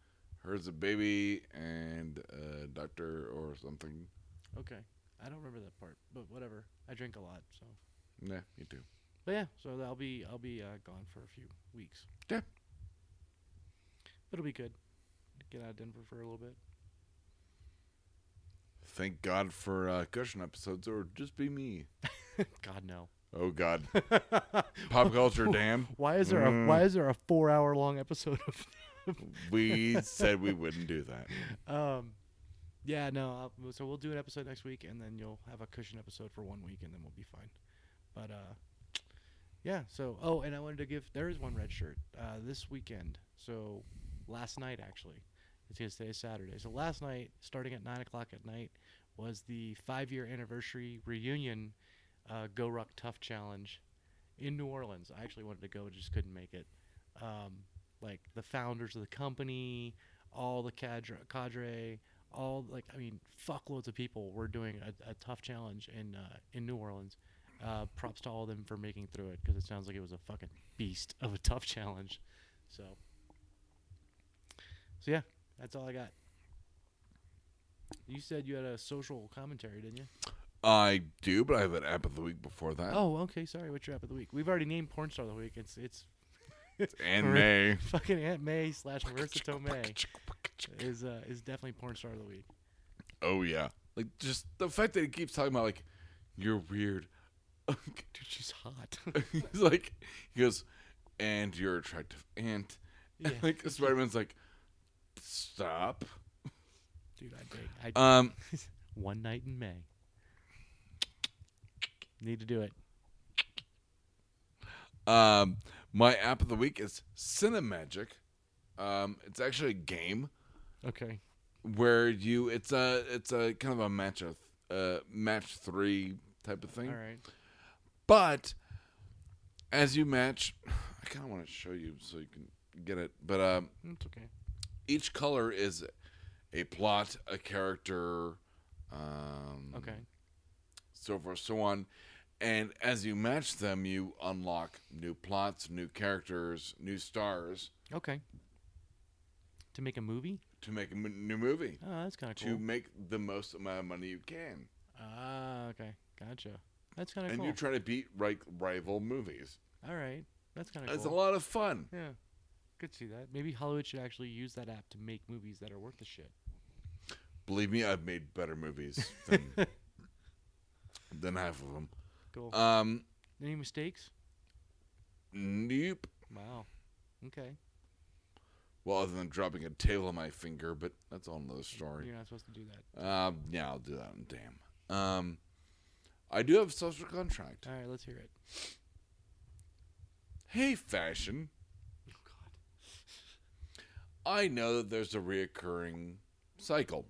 her as a baby and a doctor or something. Okay. I don't remember that part, but whatever. I drink a lot, so. Yeah, you do. But yeah, so I'll be gone for a few weeks. Yeah. It'll be good. Get out of Denver for a little bit. Thank God for cushion episodes, or just be me. God, no. Oh God! Pop culture, damn. Why is there a 4 hour long episode of? We said we wouldn't do that. Yeah, no. So we'll do an episode next week, and then you'll have a cushion episode for 1 week, and then we'll be fine. But yeah. So and I wanted to give. There is one red shirt this weekend. So last night actually, because today's Saturday. So last night, starting at 9:00 at night, was the 5-year anniversary reunion. Go Ruck Tough Challenge in New Orleans. I actually wanted to go, just couldn't make it. Like the founders of the company, all the cadre, fuckloads of people were doing a tough challenge in New Orleans. Props to all of them for making through it, because it sounds like it was a fucking beast of a tough challenge. So yeah, that's all I got. You said you had a social commentary, didn't you? I do, but I have an app of the week before that. Oh, okay. Sorry, what's your app of the week? We've already named porn star of the week. It's Aunt May. Fucking Aunt May / Marissa Tomei is definitely porn star of the week. Oh yeah, like just the fact that he keeps talking about like you're weird, dude. She's hot. He's like, he goes, and you're attractive, aunt. Yeah. And like Spider-Man's like, stop, dude. I did. One night in May. Need to do it. My app of the week is Cinemagic. It's actually a game. Okay. Where it's a kind of a match of match 3 type of thing. All right. But as you match, I kind of want to show you so you can get it. But it's okay. Each color is a plot, a character. Okay. So forth, so on. And as you match them, you unlock new plots, new characters, new stars. Okay. To make a movie? To make a new movie. Oh, that's kind of cool. To make the most amount of money you can. Ah, okay. Gotcha. That's kind of cool. And you try to beat rival movies. All right. That's kind of cool. It's a lot of fun. Yeah. Could see that. Maybe Hollywood should actually use that app to make movies that are worth the shit. Believe me, I've made better movies than half of them. Cool. Any mistakes? Nope. Wow. Okay. Well, other than dropping a tail on my finger, but that's all another story. You're not supposed to do that. Yeah, I'll do that. Damn. I do have a social contract. All right, let's hear it. Hey, fashion. Oh, God. I know that there's a reoccurring cycle.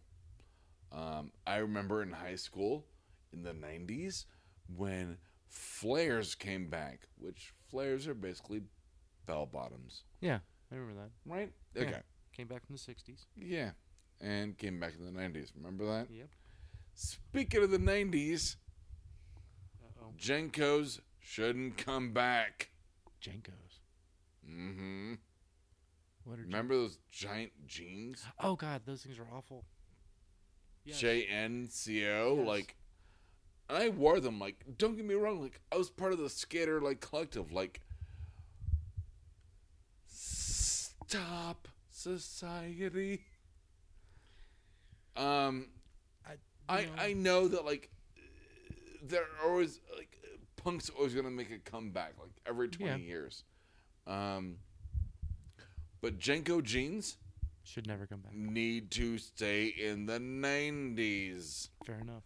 I remember in high school, in the 90s, when flares came back, which flares are basically bell bottoms. Yeah, I remember that. Right? Okay. Yeah. Came back from the 60s. Yeah, and came back in the 90s. Remember that? Yep. Speaking of the 90s, Jenkos shouldn't come back. Jenkos? Mm-hmm. What are remember those giant jeans? Oh, God, those things are awful. Yes. JNCO, yes. I wore them, don't get me wrong, I was part of the skater, collective, stop society. I know that, there are always, punk's always gonna make a comeback, every 20 years. But Jenko jeans should never come back. Need to stay in the 90s. Fair enough.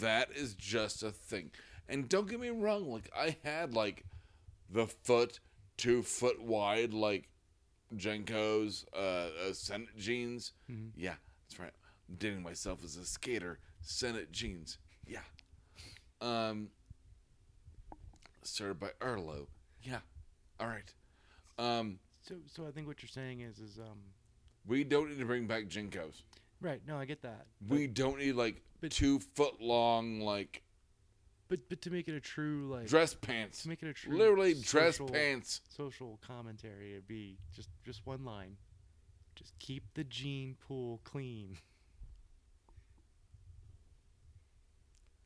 That is just a thing. And don't get me wrong, I had, the 2-foot wide, Jenko's, Senate jeans. Mm-hmm. Yeah, that's right. I'm dating myself as a skater. Senate jeans. Yeah. Started by Arlo. Yeah. All right. So I think what you're saying is we don't need to bring back Jenko's. Right. No, I get that. We don't need, 2-foot long, But to make it a true, dress pants. To make it a true... Literally dress pants. Social commentary, it'd be just one line. Just keep the gene pool clean.